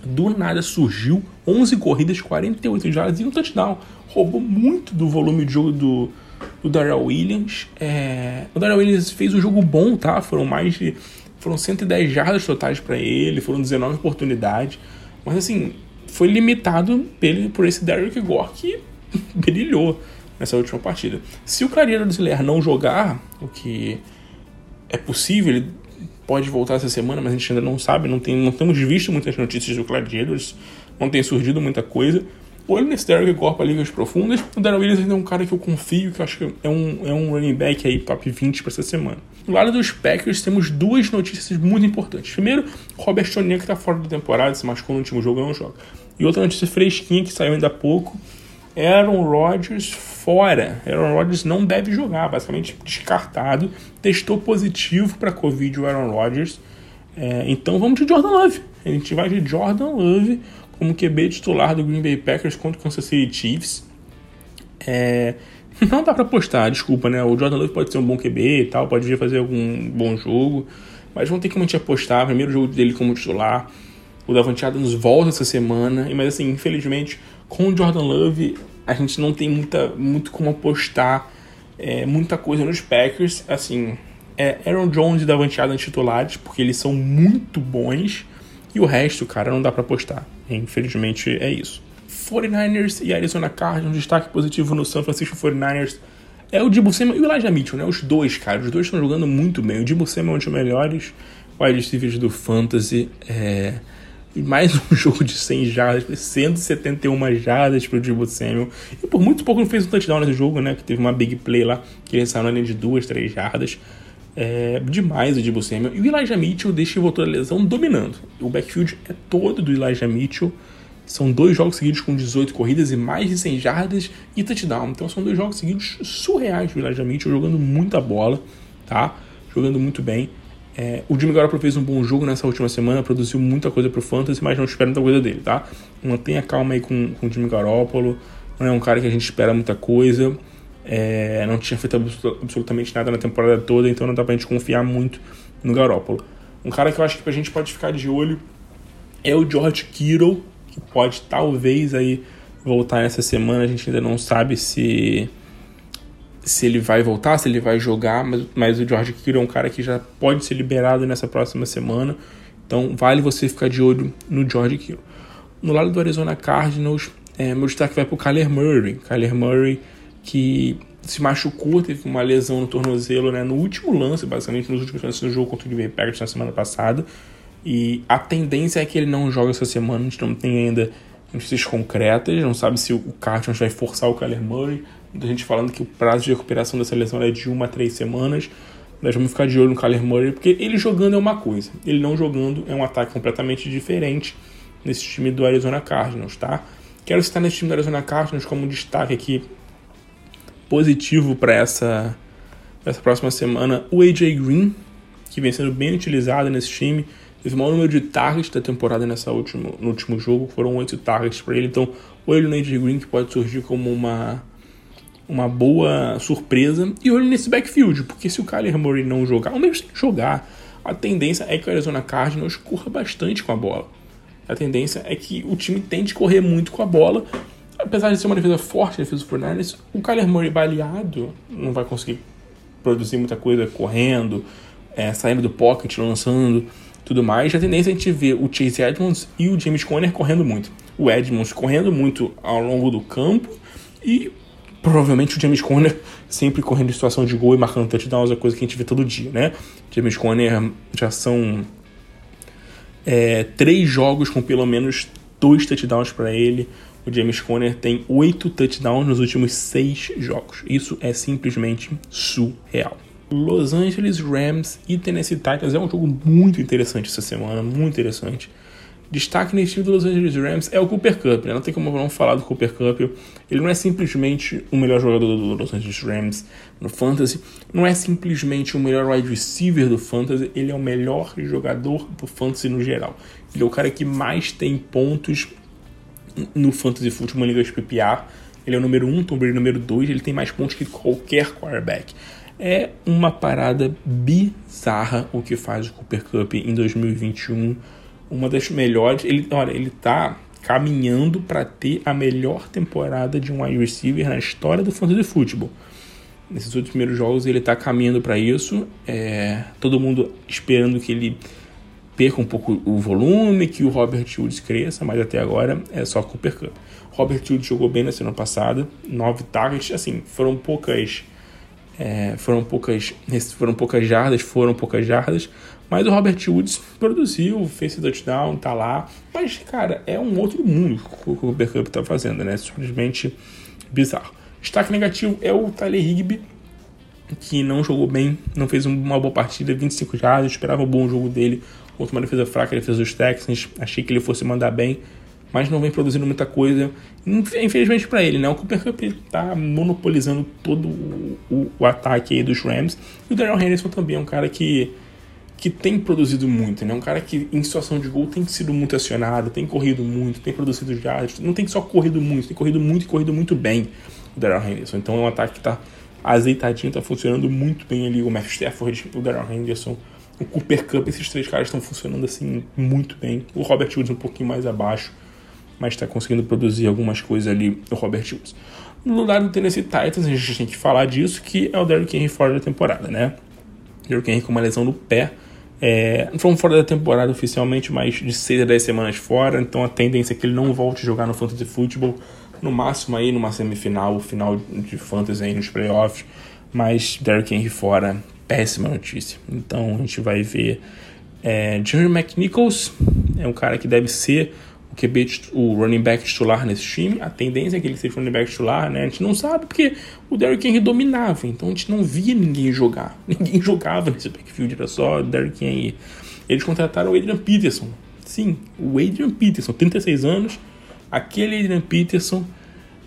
Do nada surgiu, 11 corridas, 48 jardas e um touchdown. Roubou muito do volume de jogo do Darrell Williams. O Darrell Williams fez um jogo bom, tá? Foram 110 jardas totais para ele, foram 19 oportunidades. Mas assim, foi limitado por esse Derrick Gore que brilhou nessa última partida. Se o Clyde Edwards-Helaire não jogar, o que é possível, ele pode voltar essa semana, mas a gente ainda não sabe, não temos visto muitas notícias do Clyde Edwards, não tem surgido muita coisa. olho nesse Derrick Gore para ligas profundas. O Darrell Williams ainda é um cara que eu confio, que eu acho que é um running back aí top 20 para essa semana. Do lado dos Packers, temos duas notícias muito importantes. Primeiro, Robert Tonyan, que está fora da temporada, se machucou no último jogo, não joga. E outra notícia fresquinha, que saiu ainda há pouco, Aaron Rodgers fora. Aaron Rodgers não deve jogar, basicamente descartado. Testou positivo para Covid o Aaron Rodgers. Então vamos de Jordan Love. A gente vai de Jordan Love como QB titular do Green Bay Packers contra o Kansas City Chiefs. Não dá para apostar, desculpa, né? O Jordan Love pode ser um bom QB e tal, pode vir fazer algum bom jogo, mas vão ter que manter apostar. Primeiro jogo dele como titular. O Davante Adams volta essa semana, mas assim, infelizmente, com o Jordan Love, a gente não tem muito como apostar muita coisa nos Packers. Assim, Aaron Jones e Davante Adams titulares, porque eles são muito bons, e o resto, cara, não dá pra apostar. Infelizmente, é isso. 49ers e Arizona Cardinals, um destaque positivo no San Francisco 49ers é o Deebo Samuel e o Elijah Mitchell, né? Os dois, cara, os dois estão jogando muito bem. O Deebo Samuel é um dos melhores wide receivers do Fantasy, e mais um jogo de 100 jardas, 171 jardas para o Deebo Samuel. E por muito pouco não fez um touchdown nesse jogo, né? Que teve uma big play lá, que ele saiu na linha de 2, 3 jardas. Demais o Deebo Samuel. E o Elijah Mitchell voltou da lesão dominando. O backfield é todo do Elijah Mitchell. São dois jogos seguidos com 18 corridas e mais de 100 jardas e touchdown. Então são dois jogos seguidos surreais do Elijah Mitchell, jogando muita bola, tá? Jogando muito bem. O Jimmy Garoppolo fez um bom jogo nessa última semana, produziu muita coisa pro Fantasy, mas não espera muita coisa dele, tá? Mantenha calma aí com o Jimmy Garoppolo, não é um cara que a gente espera muita coisa, não tinha feito absolutamente nada na temporada toda, então não dá pra gente confiar muito no Garoppolo. Um cara que eu acho que pra gente pode ficar de olho é o George Kittle, que pode talvez aí voltar nessa semana, a gente ainda não sabe se ele vai voltar, se ele vai jogar, mas o George Kittle é um cara que já pode ser liberado nessa próxima semana, então vale você ficar de olho no George Kittle. No lado do Arizona Cardinals, meu destaque vai para o Kyler Murray, que se machucou, teve uma lesão no tornozelo, né, no último lance, basicamente nos últimos lances do jogo contra o Green Bay Packers na semana passada, e a tendência é que ele não jogue essa semana, a gente não tem ainda notícias concretas, não sabe se o Cardinals vai forçar o Kyler Murray. Muita gente falando que o prazo de recuperação dessa lesão é de 1 a 3 semanas. Nós vamos ficar de olho no Kyler Murray, porque ele jogando é uma coisa, ele não jogando é um ataque completamente diferente nesse time do Arizona Cardinals, tá? Quero citar nesse time do Arizona Cardinals como um destaque aqui positivo para essa próxima semana, o AJ Green, que vem sendo bem utilizado nesse time. Teve o maior número de targets da temporada no último jogo, foram 8 targets para ele. Então, olho no AJ Green, que pode surgir como uma boa surpresa, e olho nesse backfield, porque se o Kyler Murray não jogar, ou mesmo se jogar, a tendência é que o Arizona Cardinals corra bastante com a bola. A tendência é que o time tente correr muito com a bola, apesar de ser uma defesa forte, a defesa do 49ers, o Kyler Murray baleado não vai conseguir produzir muita coisa correndo, saindo do pocket, lançando, tudo mais. A tendência é a gente ver o Chase Edmonds e o James Conner correndo muito. O Edmonds correndo muito ao longo do campo e provavelmente o James Conner sempre correndo em situação de gol e marcando touchdowns, é coisa que a gente vê todo dia, né? James Conner já são 3 jogos com pelo menos 2 touchdowns para ele. O James Conner tem 8 touchdowns nos últimos 6 jogos. Isso é simplesmente surreal. Los Angeles Rams e Tennessee Titans é um jogo muito interessante essa semana, muito interessante. Destaque nesse time do Los Angeles Rams é o Cooper Kupp, né? Não tem como não falar do Cooper Kupp. Ele não é simplesmente o melhor jogador do Los Angeles Rams no Fantasy, não é simplesmente o melhor wide receiver do Fantasy, ele é o melhor jogador do Fantasy no geral. Ele é o cara que mais tem pontos no Fantasy Football, Liga de PPR. Ele é o número 1, Tom Brady é o número 2, ele tem mais pontos que qualquer quarterback. É uma parada bizarra o que faz o Cooper Kupp em 2021. Uma das melhores. Ele tá caminhando para ter a melhor temporada de um wide receiver na história do Fantasy Football. Nesses 8 primeiros jogos ele tá caminhando para isso. Todo mundo esperando que ele perca um pouco o volume, que o Robert Woods cresça, mas até agora é só Cooper Kupp. Robert Woods jogou bem na semana passada, 9 targets, assim, foram poucas Foram poucas jardas, mas o Robert Woods produziu, fez o touchdown, tá lá, mas, cara, é um outro mundo que o Cooper Kupp tá fazendo, né, simplesmente bizarro. Destaque negativo é o Tyler Higbee, que não jogou bem, não fez uma boa partida, 25 jardas, esperava um bom jogo dele, contra uma defesa fraca, a defesa dos Texans, achei que ele fosse mandar bem, mas não vem produzindo muita coisa, infelizmente para ele, né? O Cooper Kupp está monopolizando todo o ataque aí dos Rams, e o Darrell Henderson também é um cara que tem produzido muito, né? Um cara que em situação de gol tem sido muito acionado, tem corrido muito, tem produzido jardas, não tem só corrido muito, tem corrido muito e corrido muito bem o Darrell Henderson, então é um ataque que está azeitadinho, está funcionando muito bem ali, o Matt Stafford, o Darrell Henderson, o Cooper Kupp, esses três caras estão funcionando assim muito bem, o Robert Woods um pouquinho mais abaixo, mas está conseguindo produzir algumas coisas ali, o Robert Woods. No lado do Tennessee Titans, a gente tem que falar disso, que é o Derrick Henry fora da temporada, né? Derrick Henry com uma lesão no pé, não foi fora da temporada oficialmente, mas de 6 a 10 semanas fora, então a tendência é que ele não volte a jogar no Fantasy Football, no máximo aí numa semifinal, final de Fantasy aí nos playoffs, mas Derrick Henry fora, péssima notícia. Então a gente vai ver Jerry McNichols, é um cara que deve ser o running back titular nesse time, a tendência é que ele seja running back titular, né? A gente não sabe porque o Derrick Henry dominava, então a gente não via ninguém jogar, ninguém jogava nesse backfield, era só o Derrick Henry. Eles contrataram o Adrian Peterson, sim, o Adrian Peterson, 36 anos, aquele Adrian Peterson,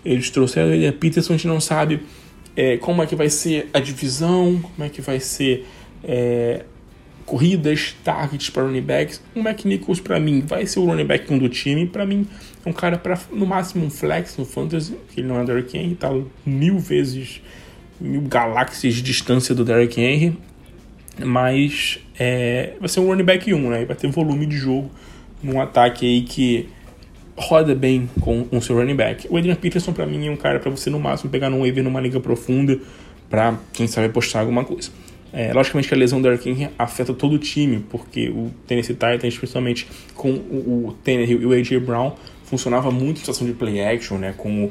eles trouxeram o Adrian Peterson, a gente não sabe como é que vai ser a divisão, como é que vai ser... corridas, targets para running backs. O McNichols, para mim, vai ser o running back 1 do time. Para mim, é um cara para no máximo um flex no fantasy, que ele não é o Derrick Henry, tá mil galáxias de distância do Derrick Henry, mas vai ser um running back 1, né? Vai ter volume de jogo num ataque aí que roda bem com o seu running back. O Adrian Peterson, para mim, é um cara para você no máximo pegar num waiver numa liga profunda, para quem sabe postar alguma coisa. Logicamente que a lesão do Derrick Henry afeta todo o time, porque o Tennessee Titans, principalmente com o Tannehill e o A.J. Brown, funcionava muito em situação de play action, né? Com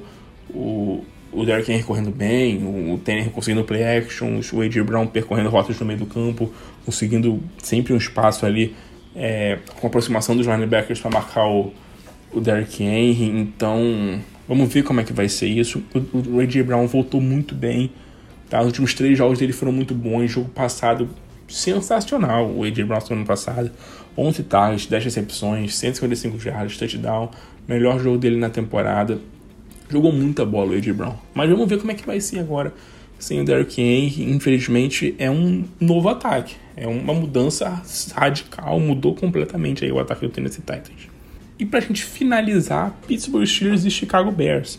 o Derrick Henry correndo bem, o Tannehill conseguindo play action, o A.J. Brown percorrendo rotas no meio do campo, conseguindo sempre um espaço ali com a aproximação dos linebackers para marcar o Derrick Henry. Então vamos ver como é que vai ser isso. O A.J. Brown voltou muito bem. Tá, os últimos 3 jogos dele foram muito bons. Jogo passado, sensacional. O AJ Brown no ano passado, 11 targets, 10 recepções, 155 jardas, touchdown. Melhor jogo dele na temporada. Jogou muita bola o AJ Brown. Mas vamos ver como é que vai ser agora sem o Derrick Henry. Infelizmente, é um novo ataque. É uma mudança radical. Mudou completamente aí o ataque do Tennessee Titans. E pra gente finalizar, Pittsburgh Steelers e Chicago Bears.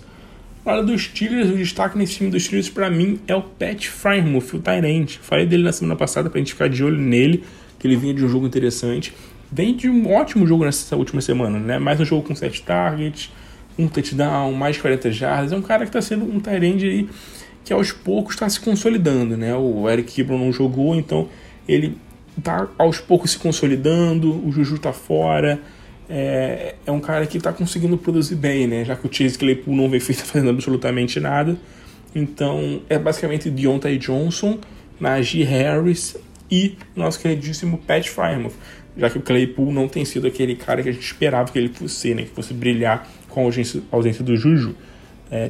Na hora dos Steelers, o destaque nesse time dos Steelers pra mim é o Pat Freiermuth, o tight end. Falei dele na semana passada pra gente ficar de olho nele, que ele vinha de um jogo interessante. Vem de um ótimo jogo nessa última semana, né? Mais um jogo com 7 targets, um touchdown, mais 40 jardas. É um cara que tá sendo um tight end aí que aos poucos tá se consolidando, né? O Eric Ebron não jogou, então ele tá aos poucos se consolidando, o Juju tá fora... É um cara que está conseguindo produzir bem, né? Já que o Chase Claypool não vem fazendo absolutamente nada. Então, é basicamente Deontay Johnson, Najee Harris e nosso queridíssimo Pat Freiermuth. Já que o Claypool não tem sido aquele cara que a gente esperava que ele fosse, né? Que fosse brilhar com a ausência do Juju.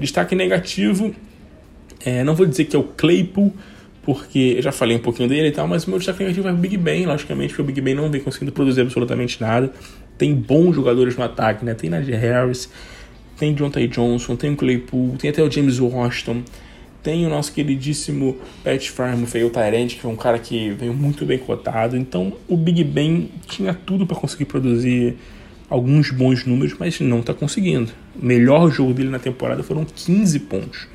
Destaque negativo, não vou dizer que é o Claypool, porque eu já falei um pouquinho dele e tal, mas o meu destaque negativo é o Big Ben, logicamente, porque o Big Ben não vem conseguindo produzir absolutamente nada. Tem bons jogadores no ataque, né? Tem Najee Harris, tem Deontay Johnson, tem o Claypool, tem até o James Washington, tem o nosso queridíssimo Pat Freiermuth, o tight end, que é um cara que veio muito bem cotado. Então o Big Ben tinha tudo para conseguir produzir alguns bons números, mas não está conseguindo. O melhor jogo dele na temporada foram 15 pontos.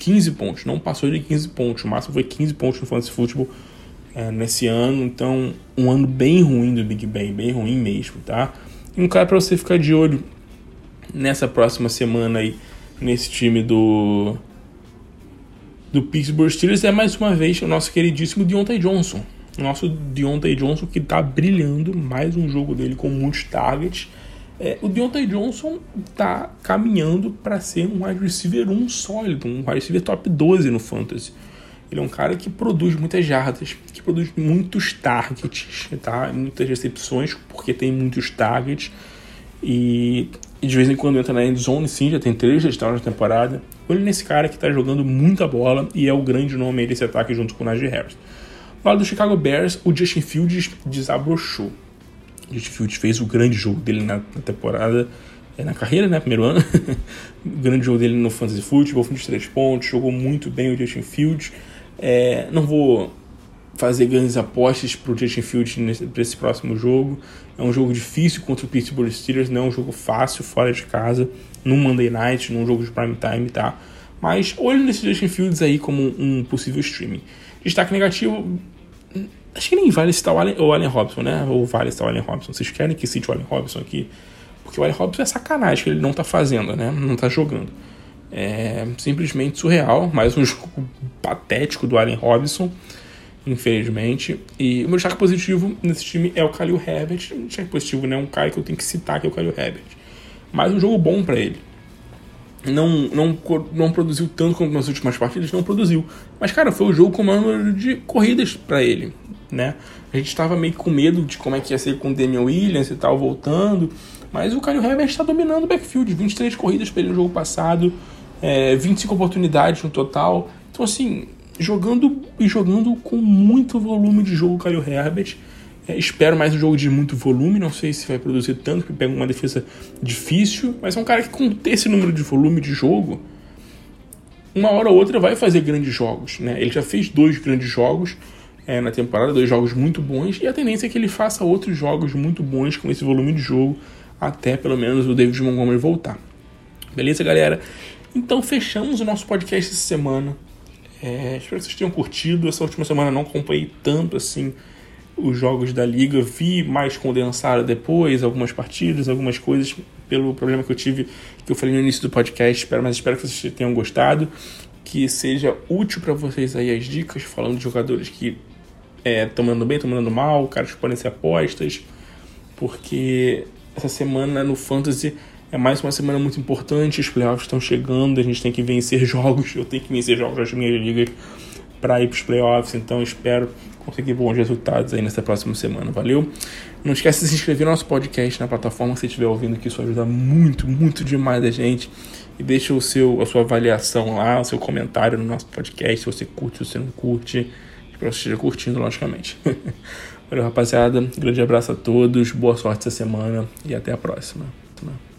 15 pontos, não passou de 15 pontos, o máximo foi 15 pontos no Fantasy Football nesse ano, então um ano bem ruim do Big Ben, bem ruim mesmo, tá? E um cara pra você ficar de olho nessa próxima semana aí, nesse time do Pittsburgh Steelers, é mais uma vez o nosso queridíssimo Deontay Johnson. O nosso Deontay Johnson que tá brilhando, mais um jogo dele com muitos targets. O Deontay Johnson tá caminhando para ser um wide receiver 1 sólido, um wide receiver top 12 no Fantasy. Ele é um cara que produz muitas jardas, que produz muitos targets, tá? Muitas recepções, porque tem muitos targets. E de vez em quando entra na end zone, sim, já tem 3 touchdowns na temporada. Olha nesse cara que está jogando muita bola e é o grande nome desse ataque junto com o Najee Harris. Do lado do Chicago Bears, o Justin Fields desabrochou. O Justin Fields fez o grande jogo dele na temporada, na carreira, né? Primeiro ano. O grande jogo dele no Fantasy Football, fim de 3 pontos, jogou muito bem o Justin Fields. Não vou fazer grandes apostas para o Justin Fields para esse próximo jogo. É um jogo difícil contra o Pittsburgh Steelers, não é um jogo fácil fora de casa, num Monday Night, num jogo de prime time, tá? Mas olho nesse Justin Fields aí como um possível streaming. Destaque negativo, acho que nem vale citar o Allen Robinson, né? Ou vale citar o Allen Robinson. Vocês querem que cite o Allen Robinson aqui? Porque o Allen Robinson é sacanagem que ele não tá fazendo, né? Não tá jogando. É simplesmente surreal, mais um jogo patético do Allen Robinson, infelizmente. E o meu destaque positivo nesse time é o Khalil Herbert. Um destaque positivo, né? Um cara que eu tenho que citar, que é o Khalil Herbert. Mas um jogo bom pra ele. Não produziu tanto como nas últimas partidas, não produziu. Mas, cara, foi o jogo com o maior número de corridas pra ele, né? A gente tava meio com medo de como é que ia ser com o Damien Williams e tal, voltando. Mas o Khalil Herbert está dominando o backfield. 23 corridas pra ele no jogo passado, 25 oportunidades no total. Então, assim, jogando com muito volume de jogo o Khalil Herbert. Espero mais um jogo de muito volume, não sei se vai produzir tanto, porque pega uma defesa difícil, mas é um cara que com esse número de volume de jogo, uma hora ou outra vai fazer grandes jogos, né? Ele já fez 2 grandes jogos na temporada, 2 jogos muito bons, e a tendência é que ele faça outros jogos muito bons com esse volume de jogo, até pelo menos o David Montgomery voltar. Beleza, galera? Então fechamos o nosso podcast essa semana. Espero que vocês tenham curtido. Essa última semana não acompanhei tanto assim os jogos da liga, vi mais condensado depois, algumas partidas, algumas coisas, pelo problema que eu tive, que eu falei no início do podcast, mas espero que vocês tenham gostado, que seja útil para vocês aí as dicas, falando de jogadores que estão mandando bem, estão mandando mal, caras que podem ser apostas, porque essa semana no Fantasy é mais uma semana muito importante, os playoffs estão chegando, a gente tem que vencer jogos, eu tenho que vencer jogos das minhas ligas para ir para os playoffs, então espero conseguir bons resultados aí nessa próxima semana, valeu? Não esquece de se inscrever no nosso podcast na plataforma que você estiver ouvindo, que isso ajuda muito, muito demais a gente, e deixa a sua avaliação lá, o seu comentário no nosso podcast, se você curte, se você não curte, espero que você esteja curtindo, logicamente. Valeu, rapaziada, grande abraço a todos, boa sorte essa semana e até a próxima.